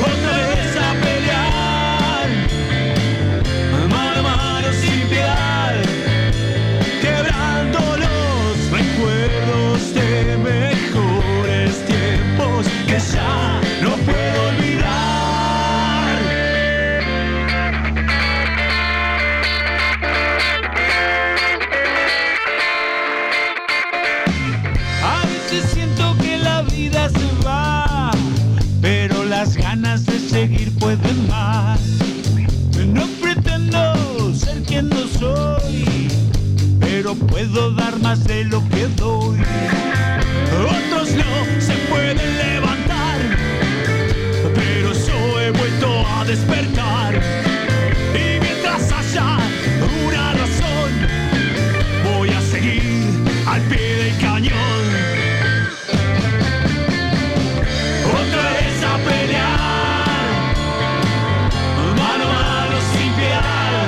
Otra vez a pelear, amar. No pretendo ser quien no soy, pero puedo dar más de lo que doy. Otros no se pueden levantar, pero yo he vuelto a despertar. Y mientras haya una razón, voy a seguir al pie del cañón. Otra vez a pelear, mano a mano sin piedad,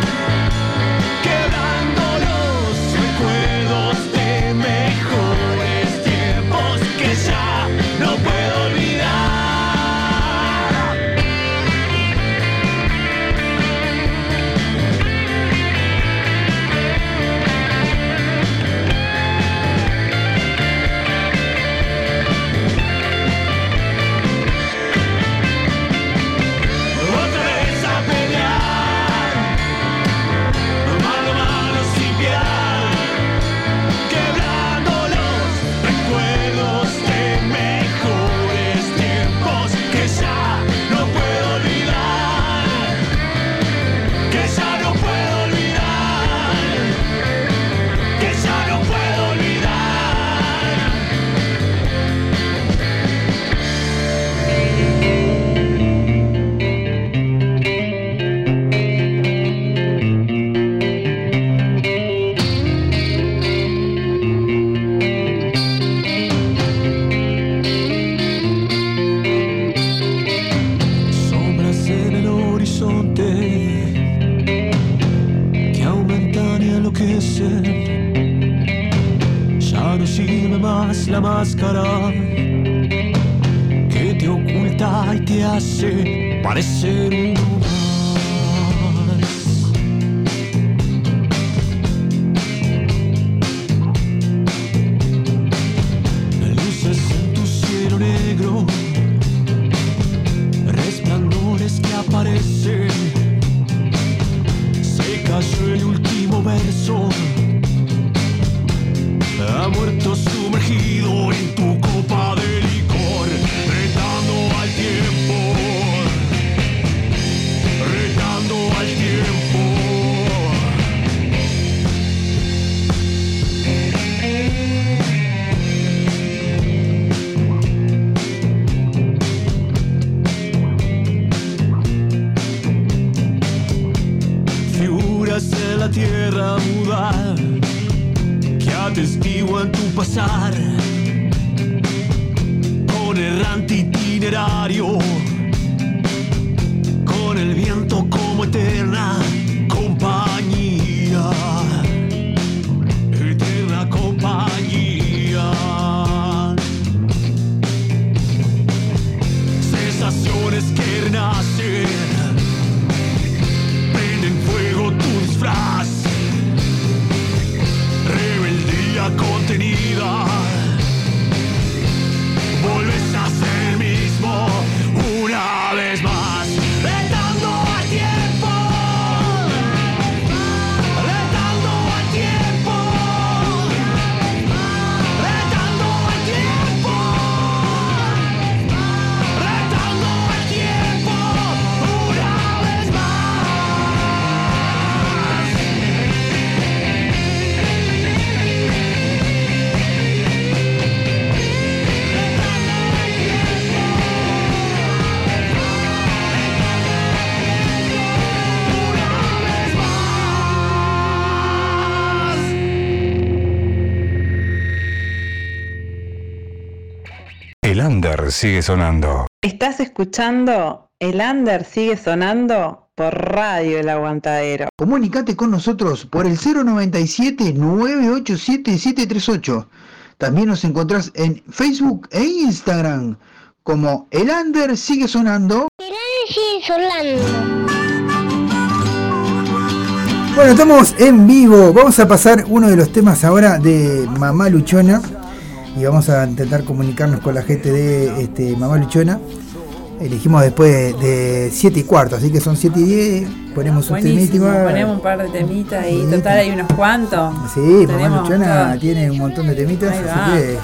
quebrando los recuerdos de mejores tiempos que ya no puedo Sigue sonando. Estás escuchando El Ander Sigue Sonando por Radio El Aguantadero. Comunicate con nosotros por el 097-987-738. También nos encontrás en Facebook e Instagram como El Ander Sigue Sonando. El Ander Sigue Sonando. Bueno, estamos en vivo. Vamos a pasar uno de los temas ahora de Mamá Luchona. Y vamos a intentar comunicarnos con la gente de Mamá Luchona. Elegimos después de 7:15, así que son 7:10. Ponemos buenísimo, un temita. Ponemos un par de temitas y total hay unos cuantos. Sí, Mamá Luchona todos. Tiene un montón de temitas. Así que...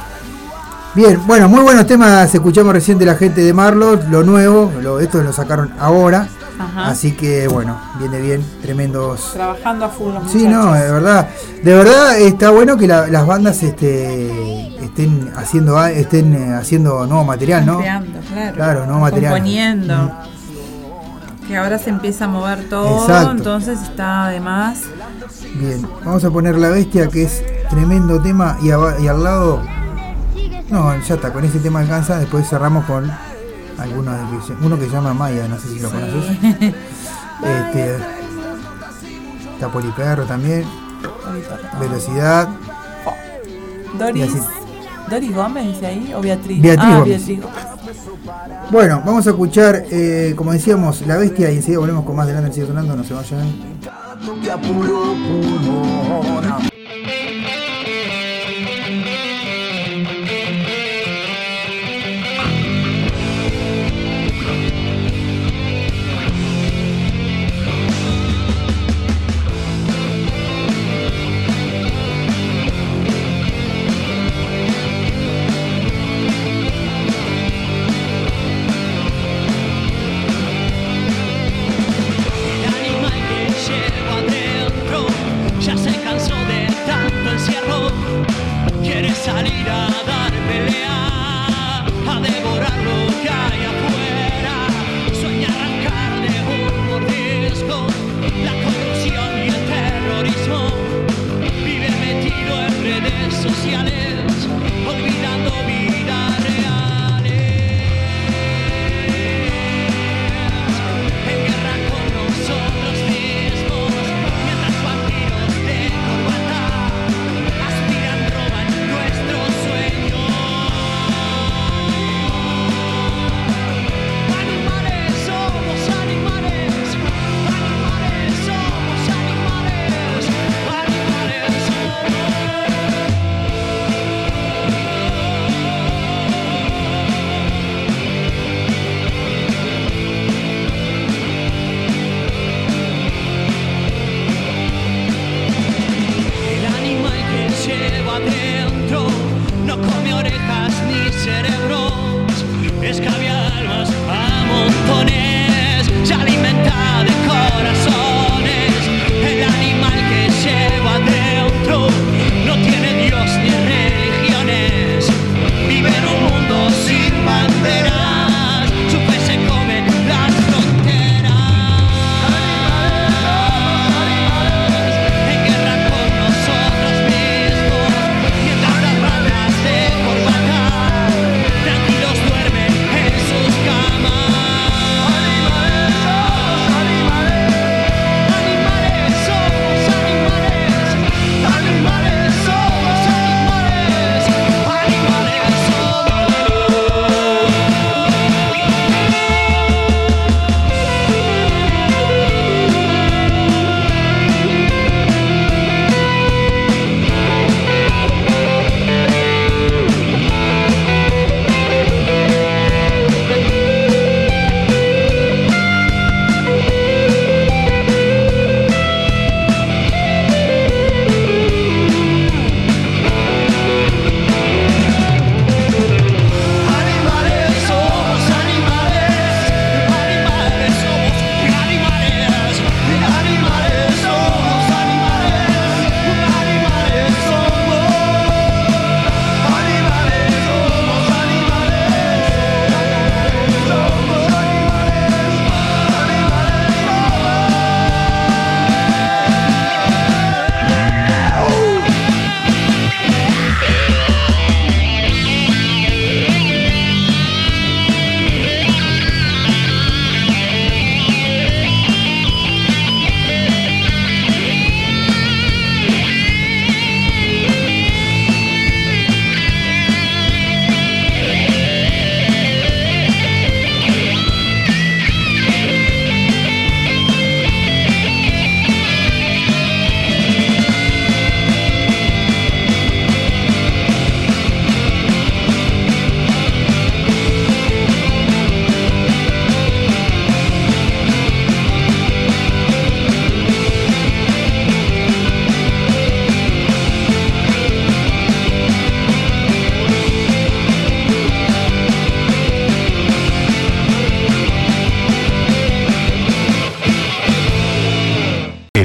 Bien, bueno, muy buenos temas. Escuchamos recién de la gente de Marlos, lo nuevo. Estos lo sacaron ahora. Ajá. Así que bueno, viene bien, tremendos. Trabajando a full los muchachos. Sí, no, de verdad está bueno que las bandas estén haciendo nuevo material, ¿no? Creando, claro, nuevo material. Componiendo. Que ahora se empieza a mover todo. Exacto. Entonces está además. Bien, vamos a poner La Bestia, que es tremendo tema, y al lado. No, ya está, con ese tema alcanza. Después cerramos con uno que se llama Maya, no sé si lo conoces. Está Poliperro también. Velocidad. Doris Gómez dice ahí, o Beatriz. Beatriz Gómez. Bueno, vamos a escuchar, como decíamos, La Bestia, y enseguida volvemos con más de El Ander Sigue Sonando. No se vayan. Ya se cansó de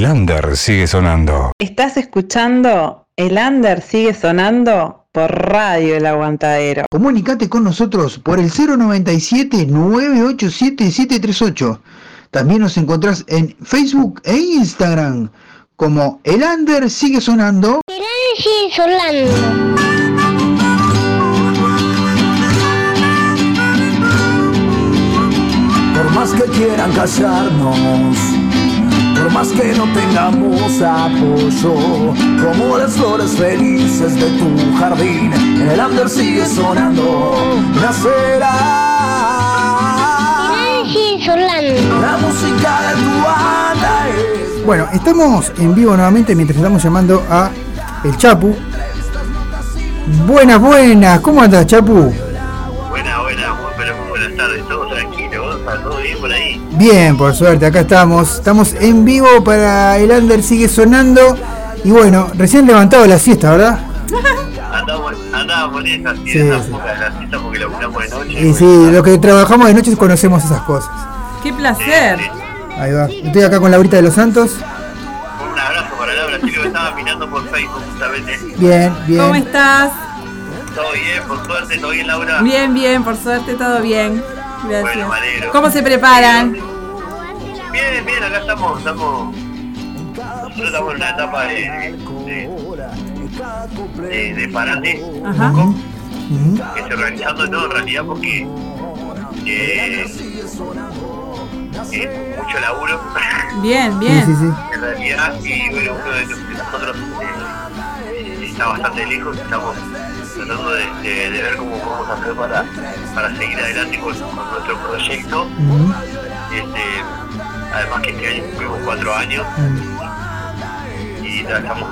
El Ander sigue sonando. Estás escuchando El Ander sigue sonando por Radio El Aguantadero. Comunicate con nosotros por el 097-987-738. También nos encontrás en Facebook e Instagram como El Ander sigue sonando. El Ander sigue sonando. Por más que quieran callarnos, por más que no tengamos apoyo, como las flores felices de tu jardín, el Ander sigue sonando. Nacerá la música de tu banda. Bueno, estamos en vivo nuevamente mientras estamos llamando a el Chapu. Buenas, buenas, ¿cómo andas, Chapu? Bien, por suerte, acá estamos en vivo para El Ander sigue sonando. Y bueno, recién levantado la siesta, ¿verdad? Andábamos en esa siesta, sí, la siesta porque laburamos de noche. Y sí, los que trabajamos de noche conocemos esas cosas. ¡Qué placer! Sí, sí. Ahí va, estoy acá con Laurita de los Santos. Un abrazo para Laura, que lo estaba mirando por Facebook justamente. Bien, bien. ¿Cómo estás? Todo bien, por suerte, todo bien, Laura. Bien, bien, por suerte, todo bien. Gracias. Bueno, manero. ¿Cómo se preparan? Bien, bien, acá estamos. Nosotros estamos en una etapa de parate. Ajá. Un poco, que se organizando todo en realidad porque mucho laburo. Bien, bien. Sí, sí, sí. En realidad, y bueno, uno de nosotros está bastante lejos, estamos tratando de ver cómo vamos a hacer para seguir adelante con nuestro proyecto. Uh-huh. Además que este año cumplimos 4 años. Uh-huh. Y trabajamos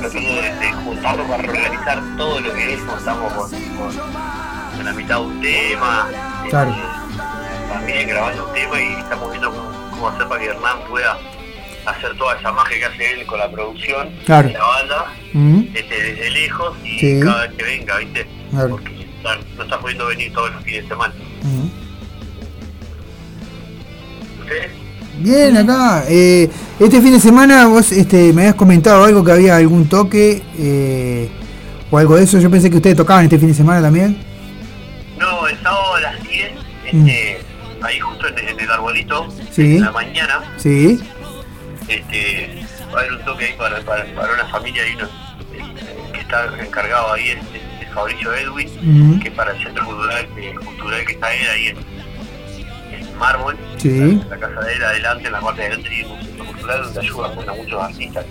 tratando de juntarlo para reorganizar todo lo que es, estamos con la mitad de un tema, claro. También grabando un tema y estamos viendo cómo hacer para que Hernán pueda hacer toda esa magia que hace él con la producción, claro, de la banda, mm-hmm, desde lejos y sí, cada vez que venga, ¿viste? Claro. Porque no está pudiendo venir todos los fines de semana. Mm-hmm. ¿Ustedes? Bien, acá. Este fin de semana vos me habías comentado algo que había algún toque o algo de eso. Yo pensé que ustedes tocaban este fin de semana también. No, el sábado a las 10, ahí justo en el arbolito, sí, en la mañana. Sí. Va a haber un toque ahí para una familia y uno que está encargado ahí de Fabricio Edwin, uh-huh, que es para el centro cultural que está él ahí en Mármol, sí, en la casa de él adelante, en la parte de adelante y en un centro cultural donde ayuda a muchos artistas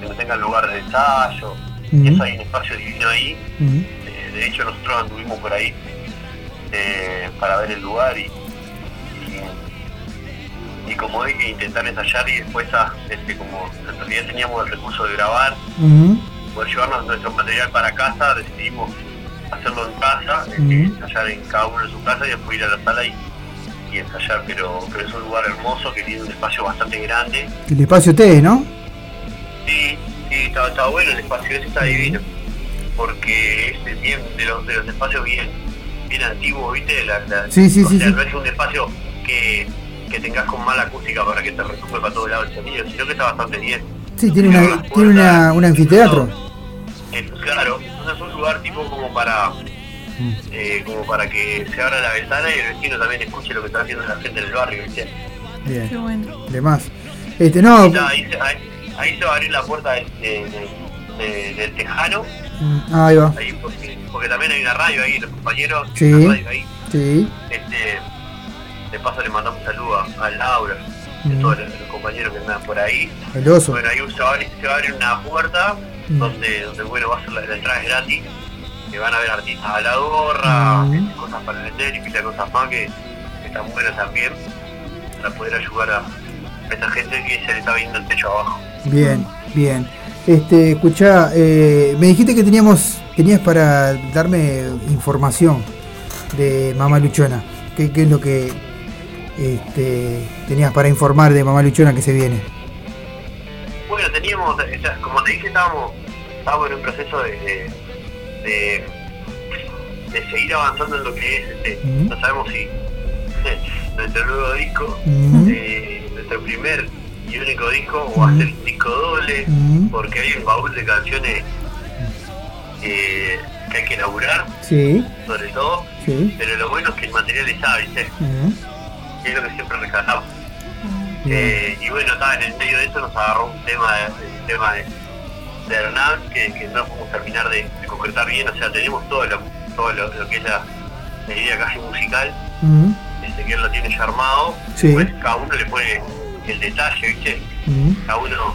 que no tengan lugar de ensayo, uh-huh, y eso hay un espacio divino ahí, uh-huh. De hecho nosotros anduvimos por ahí para ver el lugar y como dije, intentar ensayar y después como en realidad teníamos el recurso de grabar, uh-huh, poder llevarnos nuestro material para casa, decidimos hacerlo en casa, uh-huh, ensayar en cada uno en su casa y después ir a la sala y ensayar, pero es un lugar hermoso que tiene un espacio bastante grande. El espacio T, ¿no? Sí, sí, está bueno, el espacio ese está divino, porque es bien de los espacios bien antiguos, ¿viste? Sí, no es un espacio que tengas con mala acústica para que te resuelva para todos lados el sonido, sino que está bastante bien. Sí, tiene un anfiteatro. Claro, entonces es un lugar tipo como para como para que se abra la ventana y el vecino también escuche lo que está haciendo la gente en el barrio, ¿viste? Bien, qué bueno. De más. No. Ahí se va a abrir la puerta del tejano. Ahí va. Ahí porque también hay una radio ahí, los compañeros. Sí, radio ahí. Sí. De paso le mandamos un saludo a Laura, a todos los compañeros que andan por ahí. Valioso. Bueno, ahí se va a abrir una puerta donde bueno, va a ser la entrada es gratis, que van a ver artistas a la gorra, cosas para vender y pila cosas más que están buenas también, para poder ayudar a esta gente que se le está viendo el techo abajo. Bien, bien. Escuchá, me dijiste que tenías para darme información de Mamá Luchona. ¿Qué es lo que tenías para informar de Mamá Luchona que se viene? Bueno, teníamos, como te dije, estábamos en un proceso de seguir avanzando en lo que es, uh-huh, no sabemos si nuestro nuevo disco, uh-huh, nuestro primer y único disco, o hacer un disco doble, porque hay un baúl de canciones que hay que elaborar, sobre todo, pero lo bueno es que el material está, ¿viste? Es lo que siempre rescatamos. Y bueno, en el medio de eso nos agarró un tema, de Hernán, que no podemos terminar de concretar bien, o sea, tenemos todo lo que es la idea casi musical, que él lo tiene ya armado, pues cada uno le pone el detalle, ¿viste? Cada uno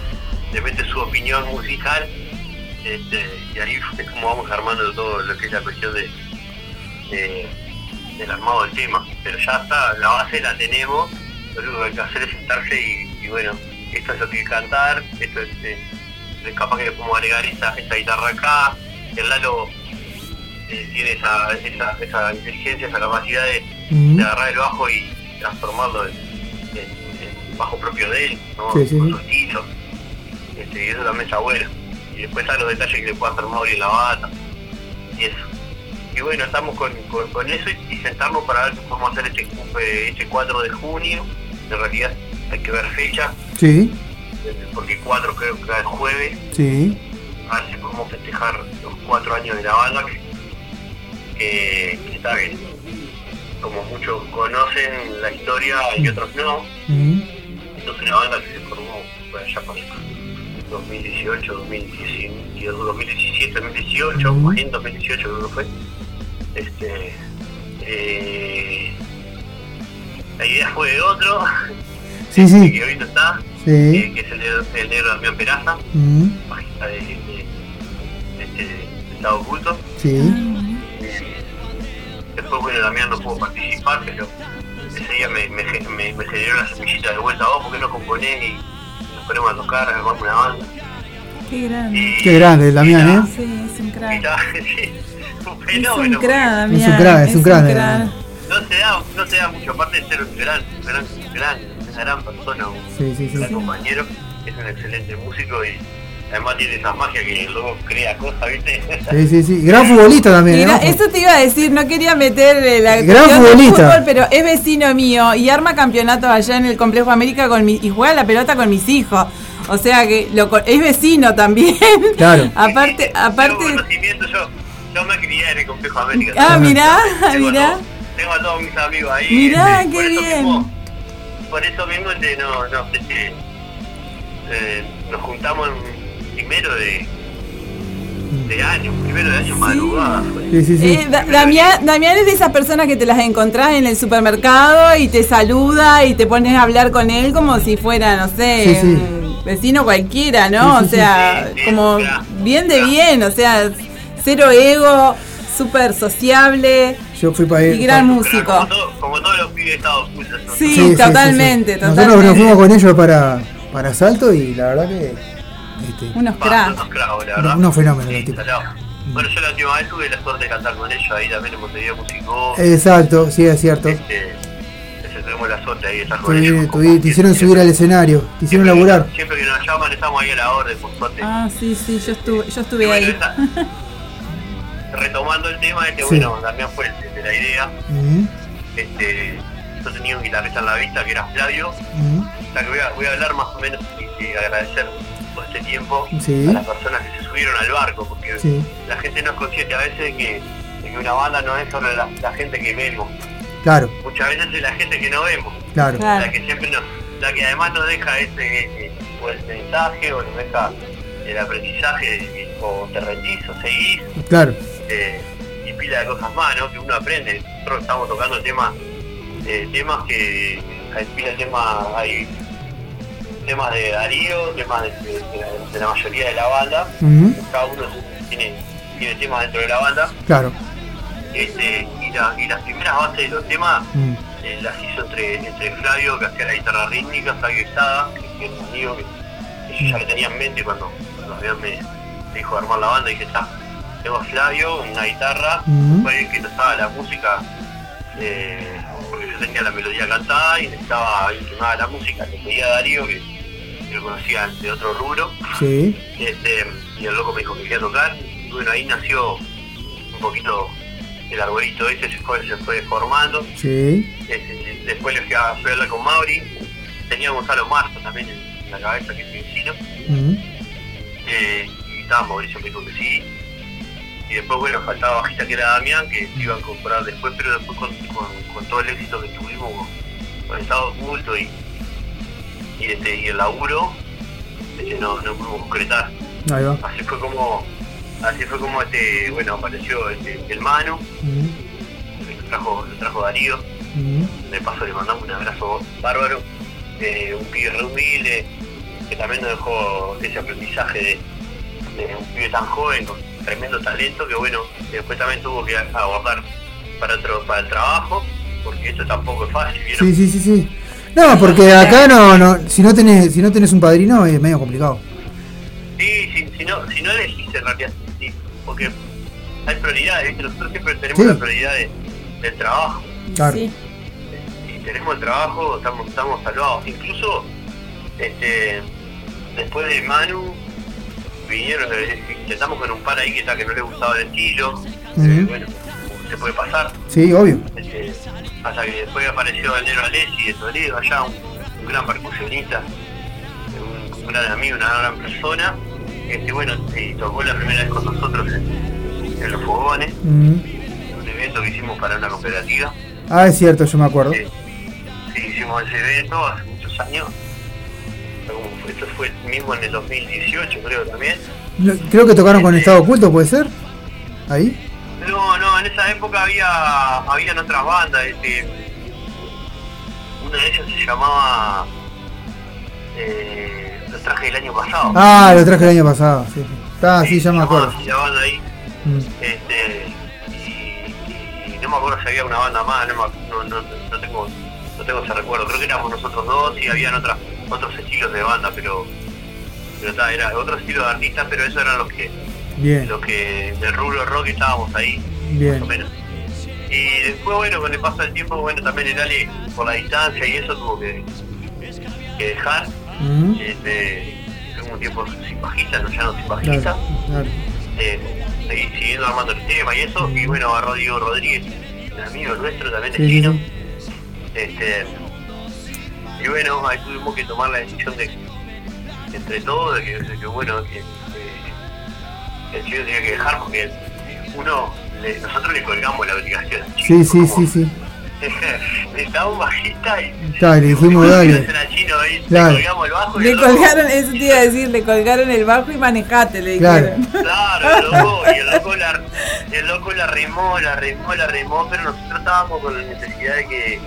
le mete su opinión musical, y ahí es como vamos armando todo lo que es la cuestión del armado del tema, pero ya está, la base la tenemos, lo único que hay que hacer es sentarse y bueno, esto es lo que hay que cantar, esto es, capaz que le podemos agregar esta guitarra acá, el Lalo tiene esa inteligencia, esa capacidad de agarrar el bajo y transformarlo en bajo propio de él, ¿no? Con su estilo, y eso también está bueno, y después están los detalles que le puede hacer Mauri en la bata y eso, y bueno, estamos con eso y sentarnos para ver cómo hacer este 4 de junio, en realidad hay que ver fecha, porque 4 creo que era el jueves, a ver si podemos festejar los 4 años de la banda, que está bien, como muchos conocen la historia y otros no, esto es una banda que se formó allá por 2018, 2017, 2018, en 2018 creo que fue. La idea fue de otro, que ahorita está, que es el negro Damián Peraza, bajista de Estado Oculto. Después, bueno, Damián no pudo participar, pero ese día me generó la semillita de vuelta a vos, porque no componés y nos ponemos a tocar, armamos una banda. Qué grande. Qué grande, Damián, ¿eh? Sí, es un crack. Un fenómeno. Es un crack. No se da mucho, aparte de ser una gran persona, un gran compañero, es un excelente músico y además tiene esa magia que luego crea cosas, ¿viste? Gran futbolista también. Mira, eso te iba a decir, no quería meter la gran futbolista de fútbol, pero es vecino mío y arma campeonato allá en el Complejo América y juega la pelota con mis hijos. O sea que es vecino también. Claro. aparte yo me crié en el Complejo América. Ah, mirá. Tengo a todos mis amigos ahí. Mirá, qué bien. Por eso mismo nos juntamos primero de año, madrugada. Damián es de esas personas que te las encontrás en el supermercado y te saluda y te pones a hablar con él como si fuera, no sé, un vecino cualquiera, ¿no? Cero ego, súper sociable. Yo fui para ir. Y gran músico. Como todos los pibes de Estado Oculto. Totalmente. Nosotros nos fuimos con ellos para Salto y la verdad que... unos cracks. Unos fenómenos. Sí, bueno, yo la última vez tuve la suerte de cantar con ellos ahí también en Montevideo Músico. Exacto, sí, es cierto. Tuvimos la suerte ahí de estar con ellos. Te hicieron subir al escenario, te hicieron laburar. Siempre que nos llaman estamos ahí a la orden, por suerte. Ah, sí, yo estuve ahí. Bueno, retomando el tema, Damián fue el de la idea. Yo tenía un guitarrista en la vista que era Flavio. O sea que voy a hablar más o menos y agradecer por este tiempo a las personas que se subieron al barco, porque la gente no es consciente a veces de que una banda no es solo la gente que vemos. Claro. Muchas veces es la gente que no vemos. Claro. La que siempre la que además nos deja ese mensaje, o nos deja el aprendizaje, o te rendís o seguís. Claro. Y pila de cosas más, ¿no? Que uno aprende. Nosotros estamos tocando temas que hay pila de temas de Darío, temas de la mayoría de la banda. Cada uno tiene temas dentro de la banda. Claro. Y las primeras bases de los temas las hizo entre Flavio, que hacía la guitarra rítmica, Flavio Estada, que es un amigo que yo ya le tenía en mente cuando Damián me dijo de armar la banda, y dije, tengo a Flavio, una guitarra, fue el que tocaba la música, porque yo tenía la melodía cantada y necesitaba alguien que me haga la música, le pedía a Darío, que lo conocía de otro rubro, y el loco me dijo que quería tocar, y bueno, ahí nació un poquito el arbolito ese, se fue formando, después le fui a hablar con Mauri, tenía a Gonzalo Marzo también en la cabeza, que es mi vecino. Y estaba Mauricio, me dijo que sí. Y después, bueno, faltaba bajista, que era Damián, que se iba a comprar después, pero después con todo el éxito que tuvimos con el Estado Oculto y el laburo, no pudimos concretar. Ahí va. Así fue como bueno, apareció el Manu, lo trajo Darío, de paso le mandamos un abrazo bárbaro, un pibe re humilde, que también nos dejó ese aprendizaje de un pibe tan joven, con tremendo talento, que bueno, después también tuvo que aguardar para el trabajo, porque esto tampoco es fácil, ¿vieron? Sí. No, porque acá no si no tenés un padrino es medio complicado. Sí, si no elegís en realidad, sí, porque hay prioridades, nosotros siempre tenemos la prioridad del trabajo. Claro. Sí. Si tenemos el trabajo, estamos salvados. Incluso, después de Manu, vinieron, intentamos con un par ahí que no le gustaba el estilo, bueno, se puede pasar. Sí, obvio. Hasta que después apareció el negro Alessi de Toledo, allá un gran percusionista, un gran amigo, una gran persona. Bueno, tocó la primera vez con nosotros en los fogones, un evento que hicimos para una cooperativa. Ah, es cierto, yo me acuerdo. Sí, hicimos ese evento hace muchos años. Esto fue mismo en el 2018, creo también. Creo que tocaron con Estado Oculto, ¿puede ser? ¿Ahí? No, en esa época habían otras bandas. Una de ellas se llamaba... lo traje el año pasado. Ah, lo traje el año pasado, sí. Está, sí, ya me acuerdo. Sí, la banda ahí. Y no me acuerdo si había una banda más, no tengo ese recuerdo. Creo que éramos nosotros dos y habían otros estilos de banda, pero era otro estilo de artista, pero esos eran los que del rubro rock estábamos ahí. Bien. Más o menos. Y después, bueno, con el paso del tiempo, bueno, también el Ale por la distancia y eso tuvo que dejar. Tengo un tiempo sin bajista, ya no sin bajista. Claro. Siguiendo armando el tema y eso, y bueno, a Rodrigo Rodríguez, un amigo nuestro también es chino. Y bueno, ahí tuvimos que tomar la decisión de entre todos de que bueno, que el chino tenía que dejar, porque nosotros le colgamos la obligación. Chino, sí. Estaba un bajista y le dijimos dale. Claro. Le colgaron el bajo y manejate, le dijeron. Claro, el loco la remó, pero nosotros estábamos con la necesidad de que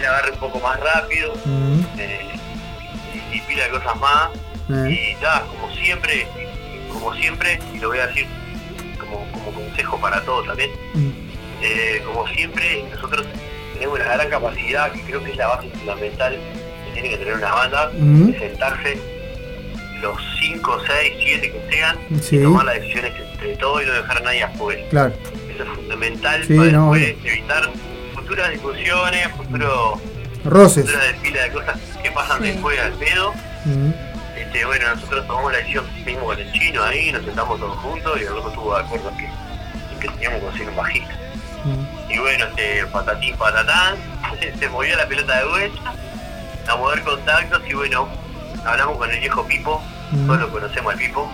la agarre un poco más rápido, y pila de cosas más, y nada, como siempre, y lo voy a decir como consejo para todos también, como siempre, nosotros tenemos una gran capacidad, que creo que es la base fundamental que tiene que tener una banda, de sentarse los 5, 6, 7 que sean, y tomar las decisiones entre todos y no dejar a nadie afuera. Claro. Eso es fundamental para después evitar futuras discusiones, roces, futuras desfilas de cosas que pasan después al pedo. Bueno, nosotros tomamos la decisión mismo con el chino ahí, nos sentamos todos juntos y el otro estuvo de acuerdo que teníamos que conseguir un bajista. Y bueno, patatín, patatán, se movió la pelota de vuelta, a mover contactos y bueno, hablamos con el viejo Pipo, todos lo conocemos al Pipo,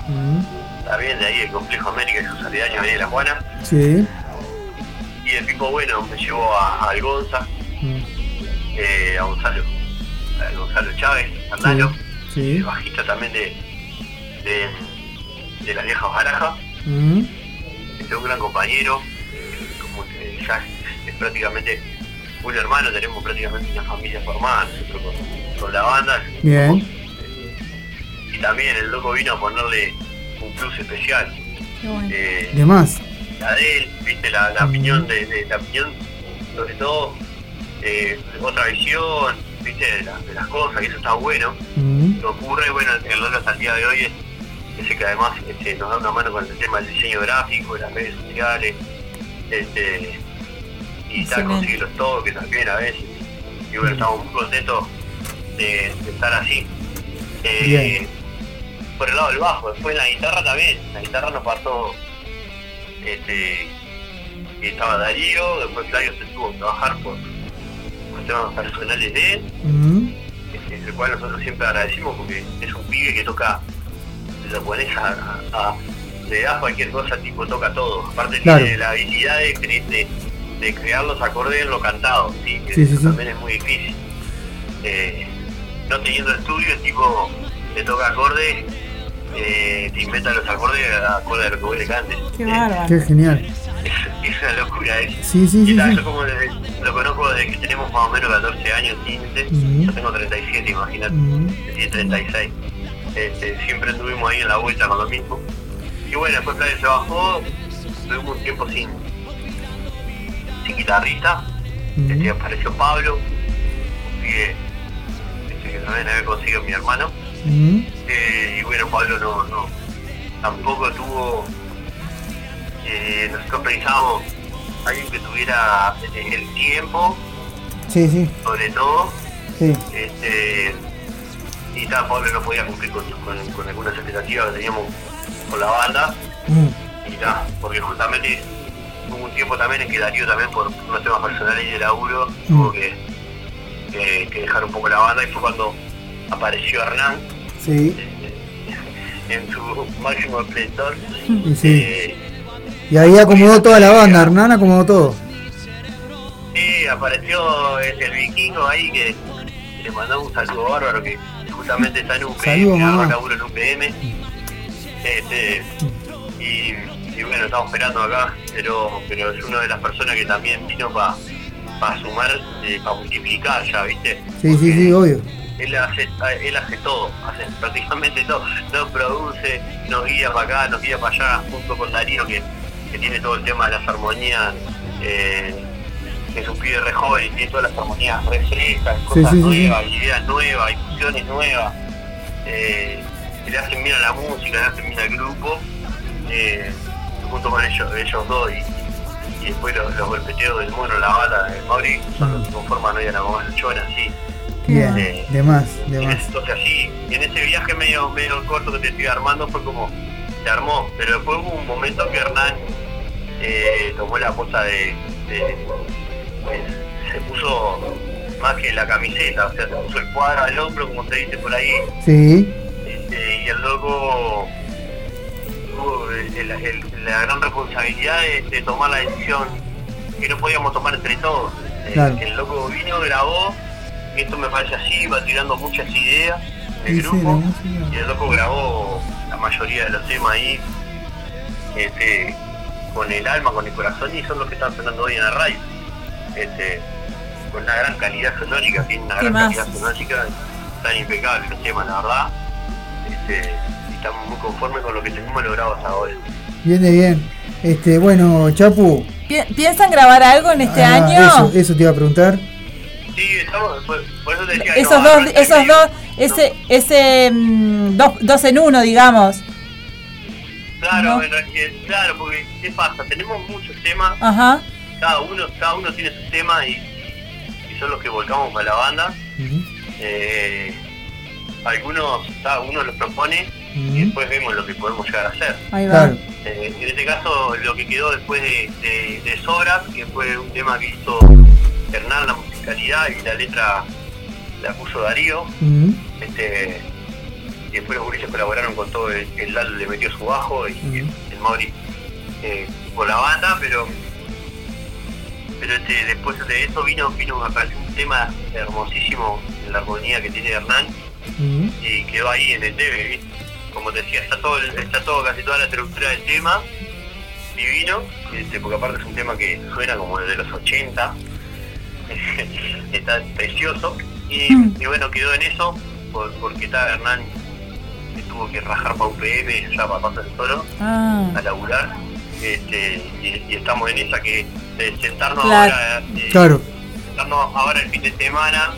también de ahí del Complejo América y sus aledaños de la Juana. Sí. Y el Pipo, bueno, me llevó al Gonza, a Gonzalo Chávez, Andalo, bajista también de las viejas barajas, un gran compañero. Ya es prácticamente un hermano, tenemos prácticamente una familia formada nosotros con la banda. Bien. Y también el loco vino a ponerle un plus especial. Bueno. De más. La de él, viste, la opinión la opinión, sobre todo, otra visión, viste, de las cosas, y eso está bueno. Lo ocurre, bueno, el loco hasta el día de hoy es que además nos da una mano con el tema del diseño gráfico, de las redes sociales. Y tal, conseguir los toques también a veces, y bueno, estamos muy contentos de estar así, por el lado del bajo. Después la guitarra nos pasó, estaba Darío, después Flavio se tuvo a trabajar por temas personales de él, el cual nosotros siempre agradecimos porque es un pibe que toca desde la pobreza a le das cualquier cosa, tipo toca todo, aparte claro. Tiene la habilidad de crear los acordes en lo cantado, ¿sí? Sí, eso sí, también sí. Es muy difícil, no teniendo estudio, el tipo le toca acordes, te inventa los acordes acorde a lo que vos le cantes. Qué bárbaro, qué genial. Es una locura eso. Sí, tal, sí. Yo como lo conozco desde que tenemos más o menos 14 años, 15, uh-huh. Yo tengo 37, imagínate, uh-huh. 36. Siempre estuvimos ahí en la vuelta con lo mismo. Y bueno, después Flavio se bajó, tuvimos un tiempo sin guitarrista, uh-huh. Apareció Pablo, que también había conseguido mi hermano, uh-huh. Y bueno, Pablo no tampoco tuvo. Nosotros pensábamos alguien que tuviera el tiempo, sí. Sobre todo, sí. Y tal, Pablo no podía cumplir con algunas expectativas que teníamos con la banda, y tal, porque justamente hubo un tiempo también en que Darío también por unos temas personales y de laburo tuvo que dejar un poco la banda, y fue cuando apareció Hernán, sí. En su máximo esplendor. Y ahí acomodó toda la banda, Hernán acomodó todo. Sí, apareció el vikingo ahí que le mandó un saludo bárbaro que justamente está en un PM, laburo en un PM. Y bueno, estamos esperando acá, pero es una de las personas que también vino para sumar, para multiplicar ya, ¿viste? Sí, porque sí, obvio. Él hace todo, hace prácticamente todo, nos produce, nos guía para acá, nos guía para allá, junto con Darío que tiene todo el tema de las armonías, es un pibe re joven y tiene todas las armonías re frescas, cosas nuevas, ideas nuevas, inclusiones nuevas, le hacen bien a la música, le hacen bien al grupo, junto con ellos dos y después los golpeteos del mono, la bata de Mauri, son los que conforman hoy a la Mamá Luchona, sí. Bien, de más. Entonces así, en ese viaje medio corto que te estoy armando fue como se armó, pero después hubo un momento que Hernán tomó la cosa se puso más que la camiseta, o sea, se puso el cuadro al hombro, como se dice por ahí. Sí. Y el loco tuvo la gran responsabilidad de tomar la decisión que no podíamos tomar entre todos. Claro. El loco vino, grabó, esto me parece así, va tirando muchas ideas del grupo, y el loco grabó la mayoría de los temas ahí con el alma, con el corazón, y son los que están sonando hoy en la radio, con una gran calidad sonórica, están impecables los temas, la verdad, estamos muy conformes con lo que tenemos logrado hasta ahora. Bien. Bueno, Chapu, ¿piensan grabar algo en este año? Eso te iba a preguntar. Sí, estamos, por eso te decía, dos en uno, digamos. Claro, ¿no? Claro, porque ¿qué pasa? Tenemos muchos temas. Ajá. Cada uno tiene sus temas y son los que volcamos para la banda. Uh-huh. Algunos, cada uno los propone, uh-huh. Y después vemos lo que podemos llegar a hacer. Ahí va. Claro. En este caso, lo que quedó después de Sobra, que fue un tema que hizo Hernán, la musicalidad y la letra la puso Darío, uh-huh. Y después los gurises colaboraron con todo, el Lalo le metió su bajo y uh-huh. El Mauri con la banda, pero después de eso vino un tema hermosísimo en la armonía que tiene Hernán, uh-huh. Y quedó ahí en el TV, como te decía, está todo, casi toda la estructura del tema, divino, porque aparte es un tema que suena como desde los 80. Está precioso y bueno, quedó en eso porque está Hernán que tuvo que rajar para un PM ya para pasar el toro a laburar, y estamos en esa que sentarnos, claro. Ahora, sentarnos ahora el fin de semana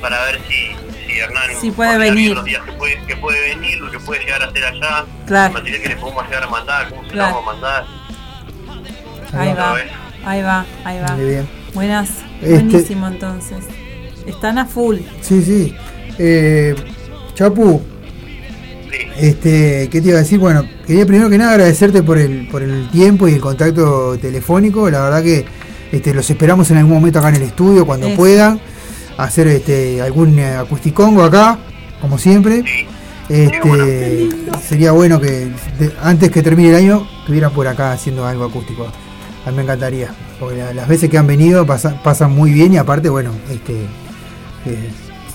para ver si Hernán puede venir los días que puede venir, lo que puede llegar a hacer allá, claro. El material que le podemos llegar a mandar, cómo se lo vamos a mandar, ahí va. Muy bien. Buenas, buenísimo entonces. Están a full. Sí. Chapu, sí. ¿Qué te iba a decir? Bueno, quería primero que nada agradecerte por el tiempo y el contacto telefónico. La verdad que los esperamos en algún momento acá en el estudio cuando puedan. hacer algún acusticongo acá, como siempre. Sería bueno que antes que termine el año estuvieran por acá haciendo algo acústico. A mí me encantaría, porque las veces que han venido pasan muy bien, y aparte, bueno,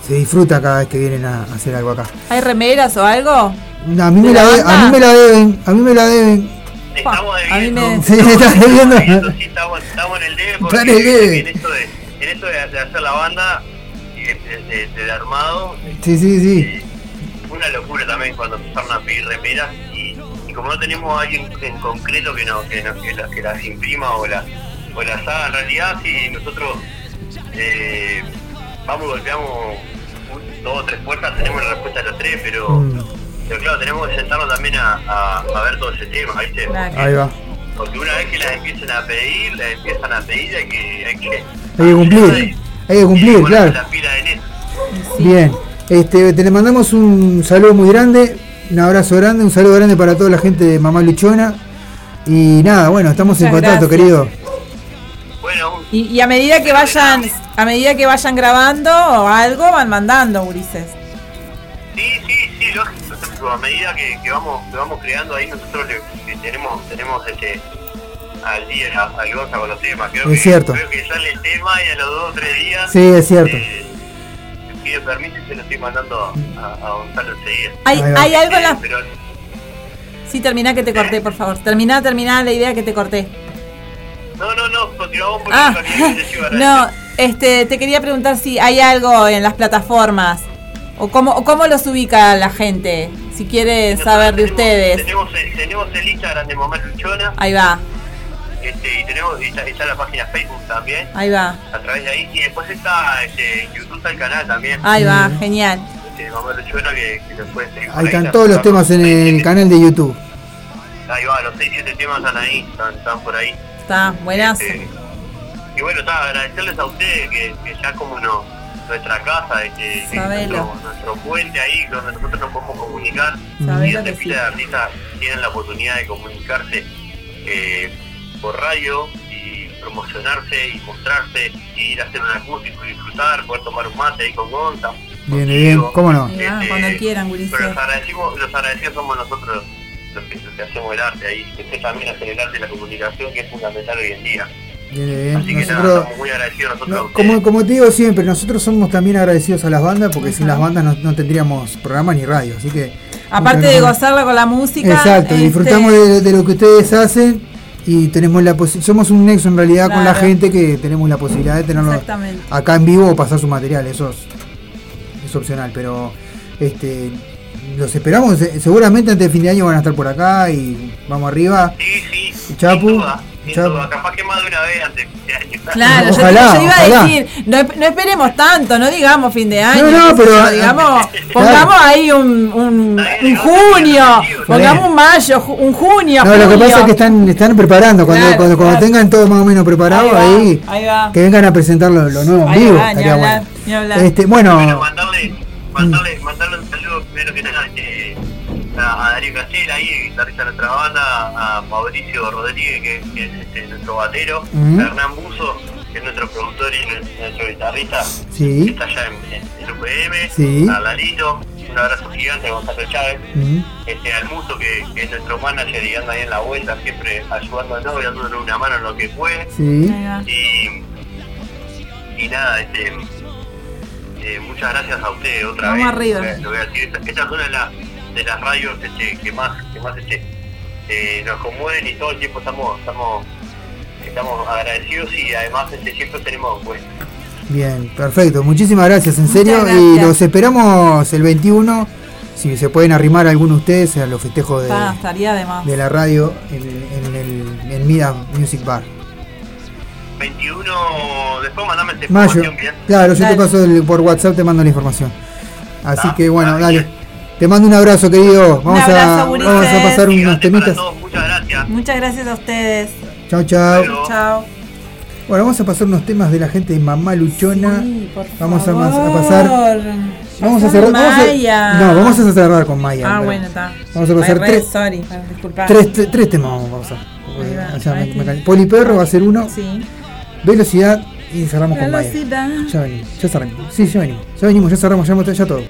se disfruta cada vez que vienen a hacer algo acá. ¿Hay remeras o algo? No, a mí me la deben. Estamos debiendo. Estamos en el debe, porque en esto de hacer la banda y del armado. Sí. Una locura también cuando empezaron a pedir remeras, y como no tenemos a alguien en concreto que las imprima o las haga, en realidad, si nosotros vamos, golpeamos 2 o 3 puertas, tenemos la respuesta a los 3, pero claro, tenemos que sentarnos también a ver todo ese tema, ¿viste? Ahí va. Porque una vez que las empiezan a pedir, hay que cumplir, y claro. La pila en eso. Sí. Bien. Te le mandamos un saludo muy grande, un abrazo grande, un saludo grande para toda la gente de Mamá Luchona. Y nada, bueno, estamos muchas en contacto, gracias, querido. Bueno, y a medida que vayan grabando o algo, van mandando, Ulises. Sí, lógico. A medida que vamos creando ahí, nosotros tenemos al día al goza con los temas. Creo que sale el tema y a los 2 o 3 días. Sí, es cierto. Pide permiso y se lo estoy mandando a Gonzalo enseguida. ¿Hay algo en la... Pero... Sí, terminá que te corté, por favor. Terminá la idea que te corté. No, continuamos porque te quería preguntar si hay algo en las plataformas o cómo los ubica la gente, si quiere saber de ustedes. Tenemos el Instagram de Mamá Luchona. Ahí va. Y tenemos está la página Facebook también. Ahí va. A través de ahí. Y después está YouTube, está el canal también. Ahí va, genial. Mamá Luchona, que se puede seguir. Ahí están todos los temas en el canal de YouTube. Ahí va, los 6-7 temas están ahí, están por ahí. Está, buenazo. Y bueno, agradecerles a ustedes que ya como nuestra casa, nuestro puente ahí donde nosotros nos podemos comunicar. Y las filas de artistas tienen la oportunidad de comunicarse por radio y promocionarse y mostrarse, y ir a hacer un acústico y disfrutar, poder tomar un mate ahí con Gonza. Bien, cómo no. Cuando quieran, Ulises. Pero los agradecidos somos nosotros los que hacemos el arte ahí, que ustedes también hacen el arte de la comunicación, que es fundamental hoy en día. Bien. Así que estamos muy agradecidos nosotros. Como te digo siempre, nosotros somos también agradecidos a las bandas, porque sin las bandas no tendríamos programas ni radio, así que... Aparte de gozarla con la música... Exacto, disfrutamos de lo que ustedes hacen. Y tenemos somos un nexo en realidad, claro, con la gente, que tenemos la posibilidad de tenerlo acá en vivo o pasar su material. Eso es opcional, pero los esperamos. Seguramente antes de fin de año van a estar por acá y vamos arriba. Sí, Chapu. Capaz que más de una vez antes de fin de año. Claro, yo iba a decir, no esperemos tanto, no digamos fin de año. No, pero digamos, pongamos ahí un junio, pongamos un mayo, un junio. No, lo que pasa es que están preparando, cuando tengan todo más o menos preparado, ahí va. Que vengan a presentar lo nuevo en vivo. Ni hablar, bueno. Bueno, mandarle un saludo primero que nada a Darío Castilla, ahí, guitarrista de nuestra banda, a Mauricio Rodríguez, que es nuestro batero, a Hernán Buso, que es nuestro productor y nuestro guitarrista, que está allá en UPM, a Lalito, un abrazo gigante, a Gonzalo Chávez, al Muso, que es nuestro manager y anda ahí en la vuelta, siempre ayudándonos y dándonos una mano en lo que puede, y nada, muchas gracias a ustedes otra vez. Lo voy a decir, esta zona es la de las radios que más nos conmueven, y todo el tiempo estamos agradecidos, y además siempre tenemos pues. Bien, perfecto, muchísimas gracias, en serio, y los esperamos el 21, si se pueden arrimar algunos ustedes a los festejos de la radio en Mida Music Bar. 21, después mandame esta información, bien. Claro, yo te paso por WhatsApp, te mando la información. Así que bueno, dale. Te mando un abrazo, querido. Vamos a pasar unos temitas. Muchas gracias. Muchas gracias a ustedes. Chao. Bueno, vamos a pasar unos temas de la gente de Mamá Luchona. Sí, vamos a cerrar con Maya. Bueno, está. Vamos a pasar tres temas vamos a pasar. Poliperro va a ser uno. Sí. Velocidad, y cerramos con Maya. Ya venimos, sí, ya cerramos, ya todo.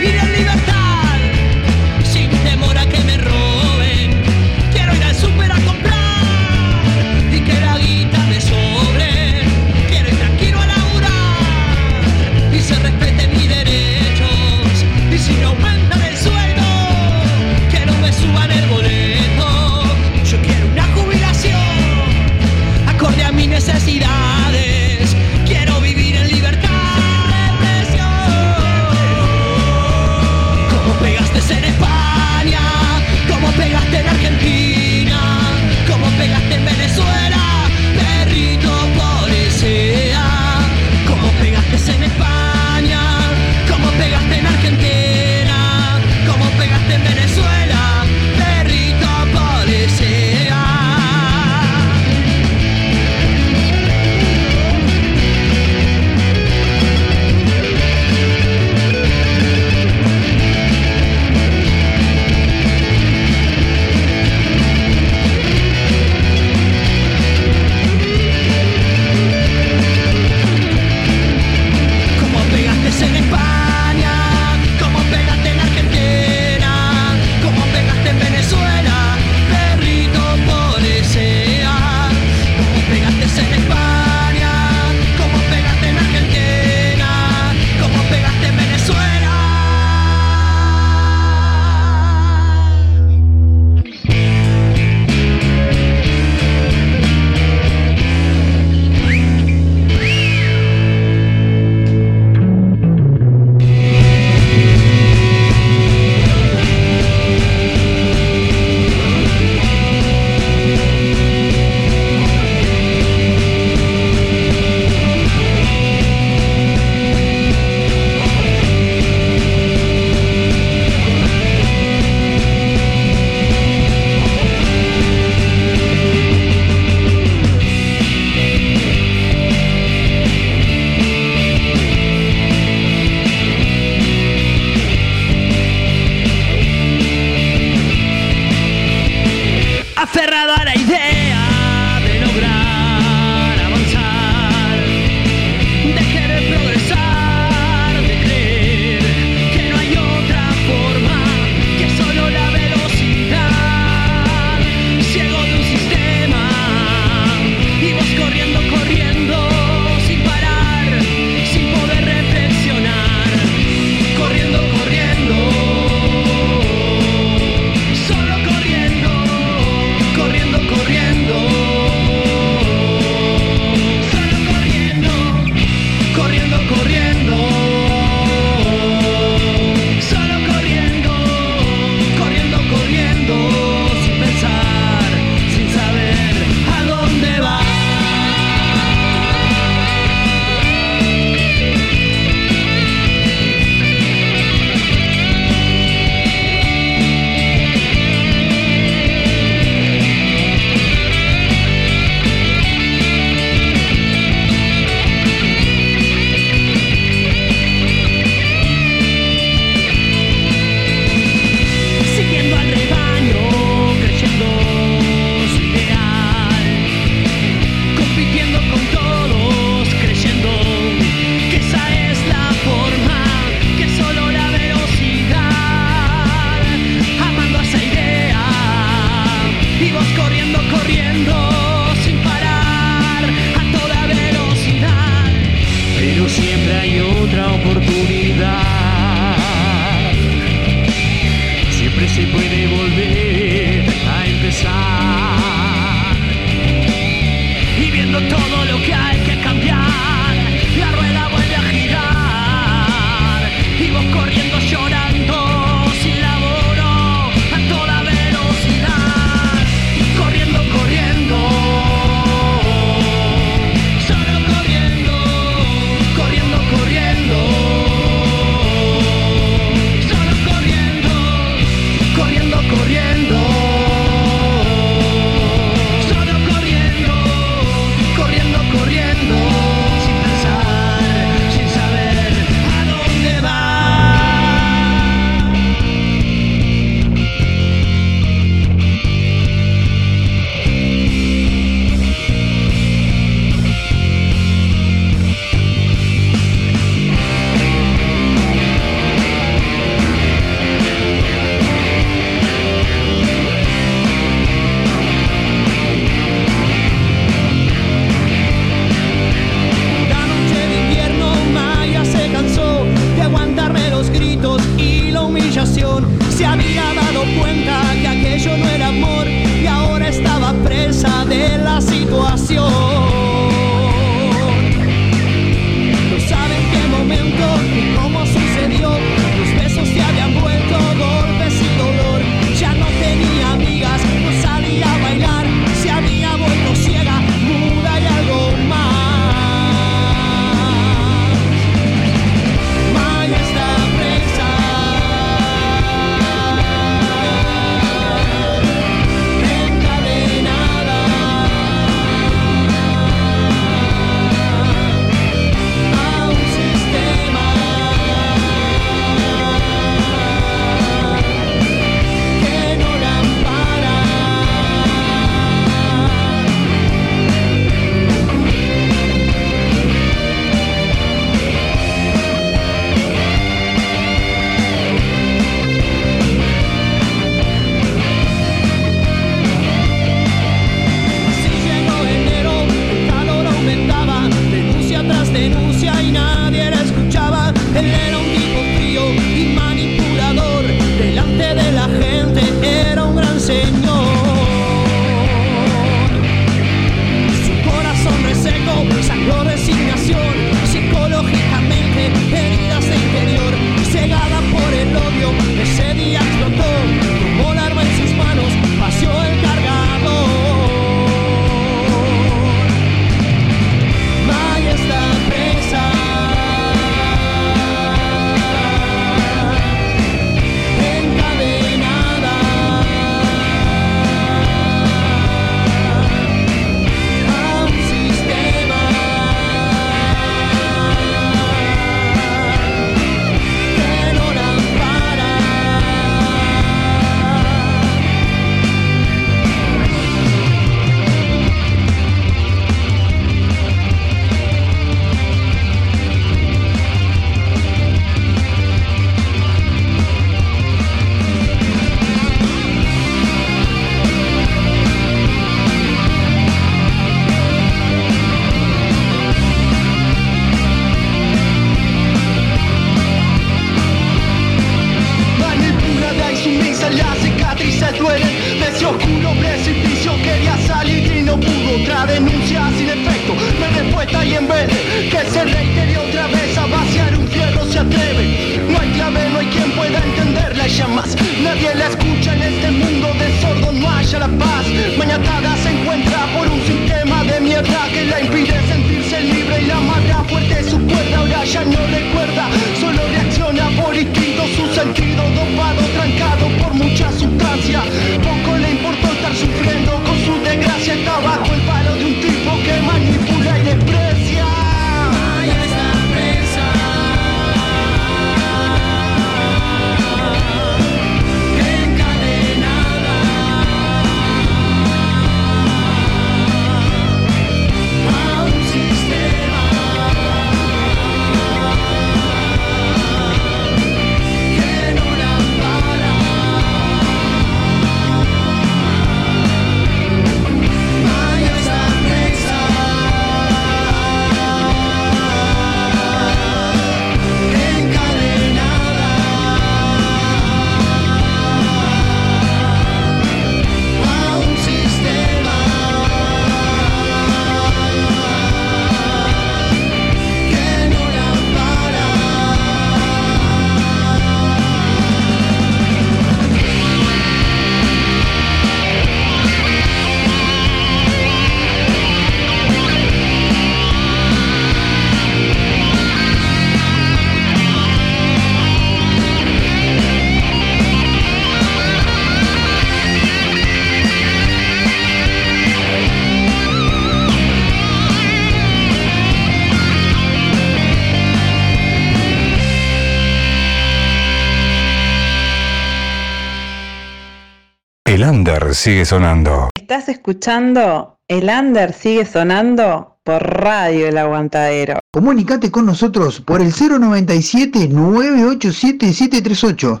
Ander sigue sonando. Estás escuchando El Ander sigue sonando por Radio El Aguantadero. Comunicate con nosotros por el 097-987-738.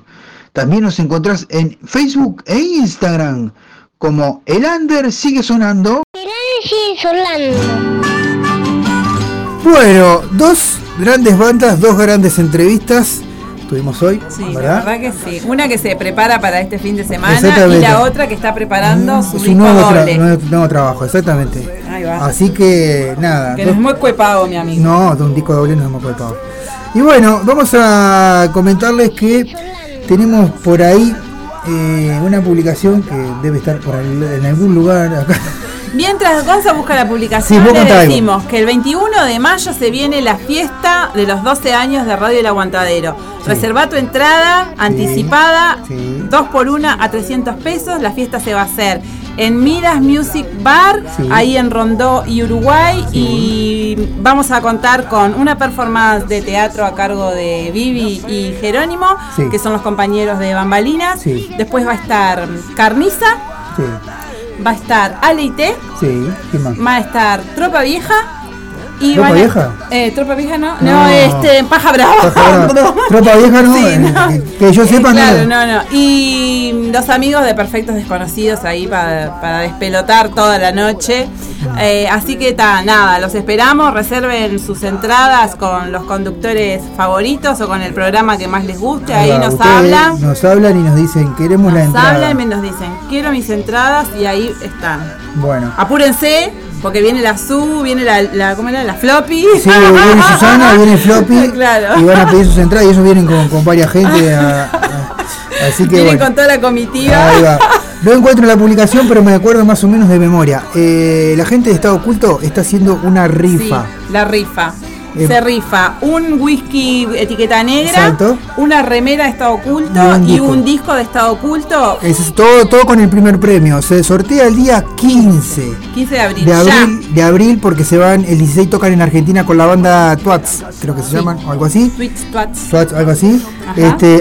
También nos encontrás en Facebook e Instagram como El Ander sigue sonando. El Ander sigue sonando. Bueno, dos grandes bandas, dos grandes entrevistas tuvimos hoy, sí, ¿verdad? La verdad que sí. Una que se prepara para este fin de semana y la otra que está preparando su nuevo doble. Nuevo trabajo, exactamente. Ahí va. Así que nada. Que no es muy cuepado, mi amigo. No, de un disco doble no es muy cuepado. Y bueno, vamos a comentarles que tenemos por ahí una publicación que debe estar por ahí, en algún lugar acá. Mientras Gonzalo busca la publicación, sí, les decimos que el 21 de mayo se viene la fiesta de los 12 años de Radio El Aguantadero. Sí. Reserva tu entrada anticipada, 2x1 a $300. La fiesta se va a hacer en Midas Music Bar, ahí en Rondó y Uruguay. Sí. Y vamos a contar con una performance de teatro a cargo de Vivi y Jerónimo, que son los compañeros de Bambalinas. Sí. Después va a estar Carniza. Sí. Va a estar Ale y T. Sí, ¿qué más? Va a estar Tropa Vieja y ¿Tropa Vieja? Tropa Vieja no, Paja Brava. Paja Brava. Tropa Vieja no, sí, no. Que yo sepa claro, no. Y los amigos de Perfectos Desconocidos ahí para despelotar toda la noche. Así que nada, los esperamos, reserven sus entradas con los conductores favoritos o con el programa que más les guste, ahí nos hablan. Nos hablan y nos dicen, queremos la entrada. Nos hablan y nos dicen, quiero mis entradas y ahí están. Bueno. Apúrense, porque viene la Su, viene la ¿cómo era? La Floppy. Sí, viene Susana, viene Floppy. Claro. Y van a pedir sus entradas y ellos vienen con varias gente. Así que vienen con toda la comitiva. Ahí va. No encuentro la publicación, pero me acuerdo más o menos de memoria. La gente de Estado Oculto está haciendo una rifa. Sí, la rifa. Se rifa un whisky etiqueta negra, exacto, una remera de Estado Oculto y un disco de Estado Oculto. Es todo con el primer premio. Se sortea el día 15 de abril. De abril porque se van el 16, tocan en Argentina con la banda Twats, creo que se llaman, o algo así. Twats, algo así.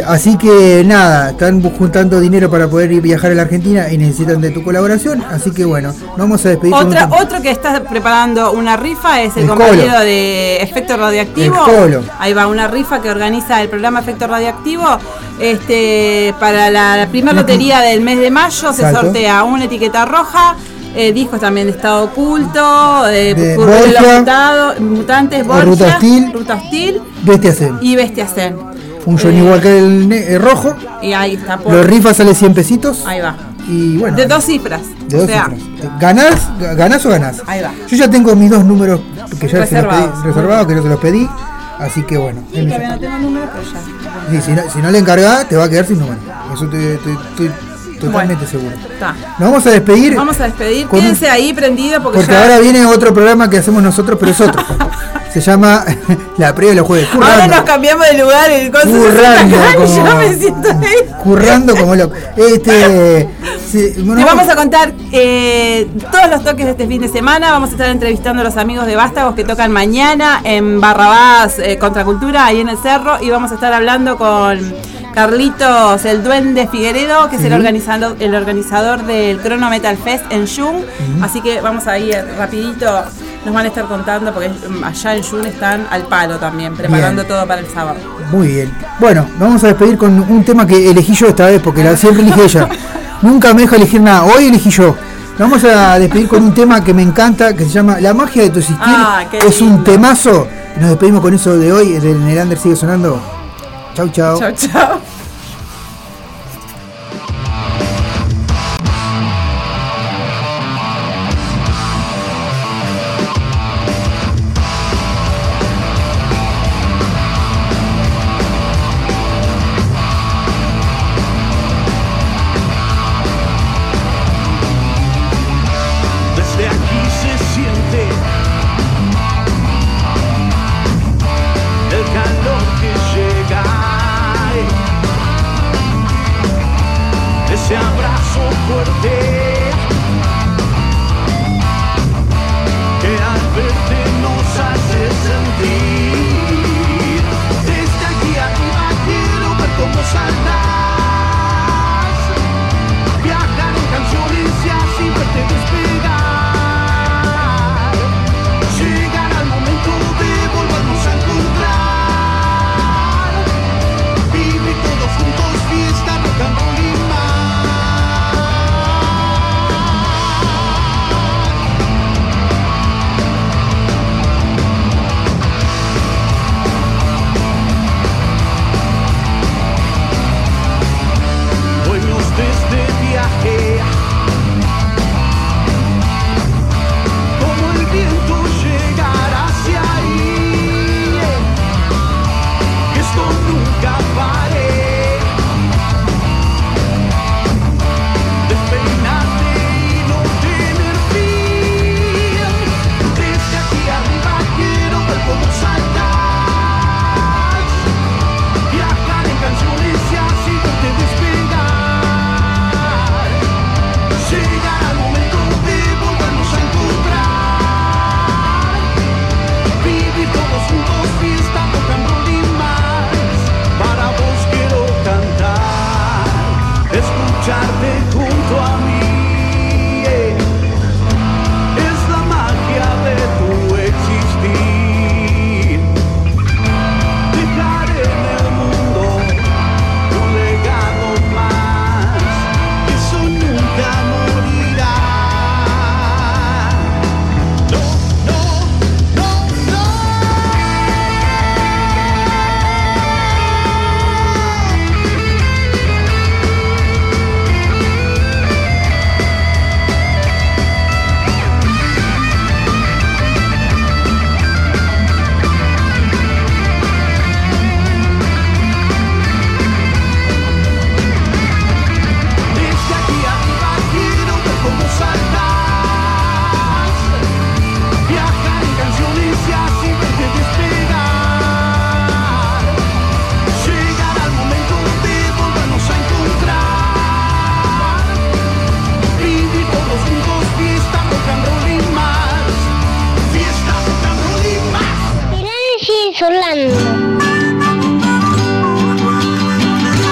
Así que nada, están juntando dinero para poder ir viajar a la Argentina y necesitan de tu colaboración, así que bueno, nos vamos a despedir. Otro que está preparando una rifa es el compañero Colo, de Efecto Radioactivo. Ahí va una rifa que organiza el programa Efecto Radioactivo. Para la primera lotería del mes de mayo se sortea una etiqueta roja, discos también de Estado Oculto, de Borgia, Mutantes, Borgia, Ruta Hostil y Bestia Zen. Un Johnnie Walker rojo. Y ahí está. Los rifas sale 100 pesitos. Ahí va. Y bueno, de dos cifras. De dos cifras. ¿Ganás o ganás? Ahí va. Yo ya tengo mis dos números que ya reservados, que yo se los pedí. Así que bueno. Sí, todavía no tengo números, pero ya. Sí, si no le encargás, te va a quedar sin número. Eso estoy totalmente seguro. Está. Nos vamos a despedir. Quédense ahí prendido porque ya... ahora viene otro programa que hacemos nosotros, pero es otro. Se llama La Previa de los Jueves. Currando. Ahora nos cambiamos de lugar y currando como loco. Te vamos a contar todos los toques de este fin de semana. Vamos a estar entrevistando a los amigos de Vástagos que tocan mañana en Barrabás Contracultura, ahí en el Cerro. Y vamos a estar hablando con Carlitos, el Duende Figueredo, que es el organizador del Chrono Metal Fest en Jung. Así que vamos a ir rapidito. Nos van a estar contando porque allá en June están al palo también, preparando todo para el sábado. Muy bien. Bueno, vamos a despedir con un tema que elegí yo esta vez, porque siempre elige ella. Nunca me deja elegir nada, hoy elegí yo. Vamos a despedir con un tema que me encanta, que se llama La Magia de tu Existir. Es lindo. Un temazo. Nos despedimos con eso de hoy. En El Ander sigue sonando. Chau, chau. Chau, chau. El calor que llega. Solano.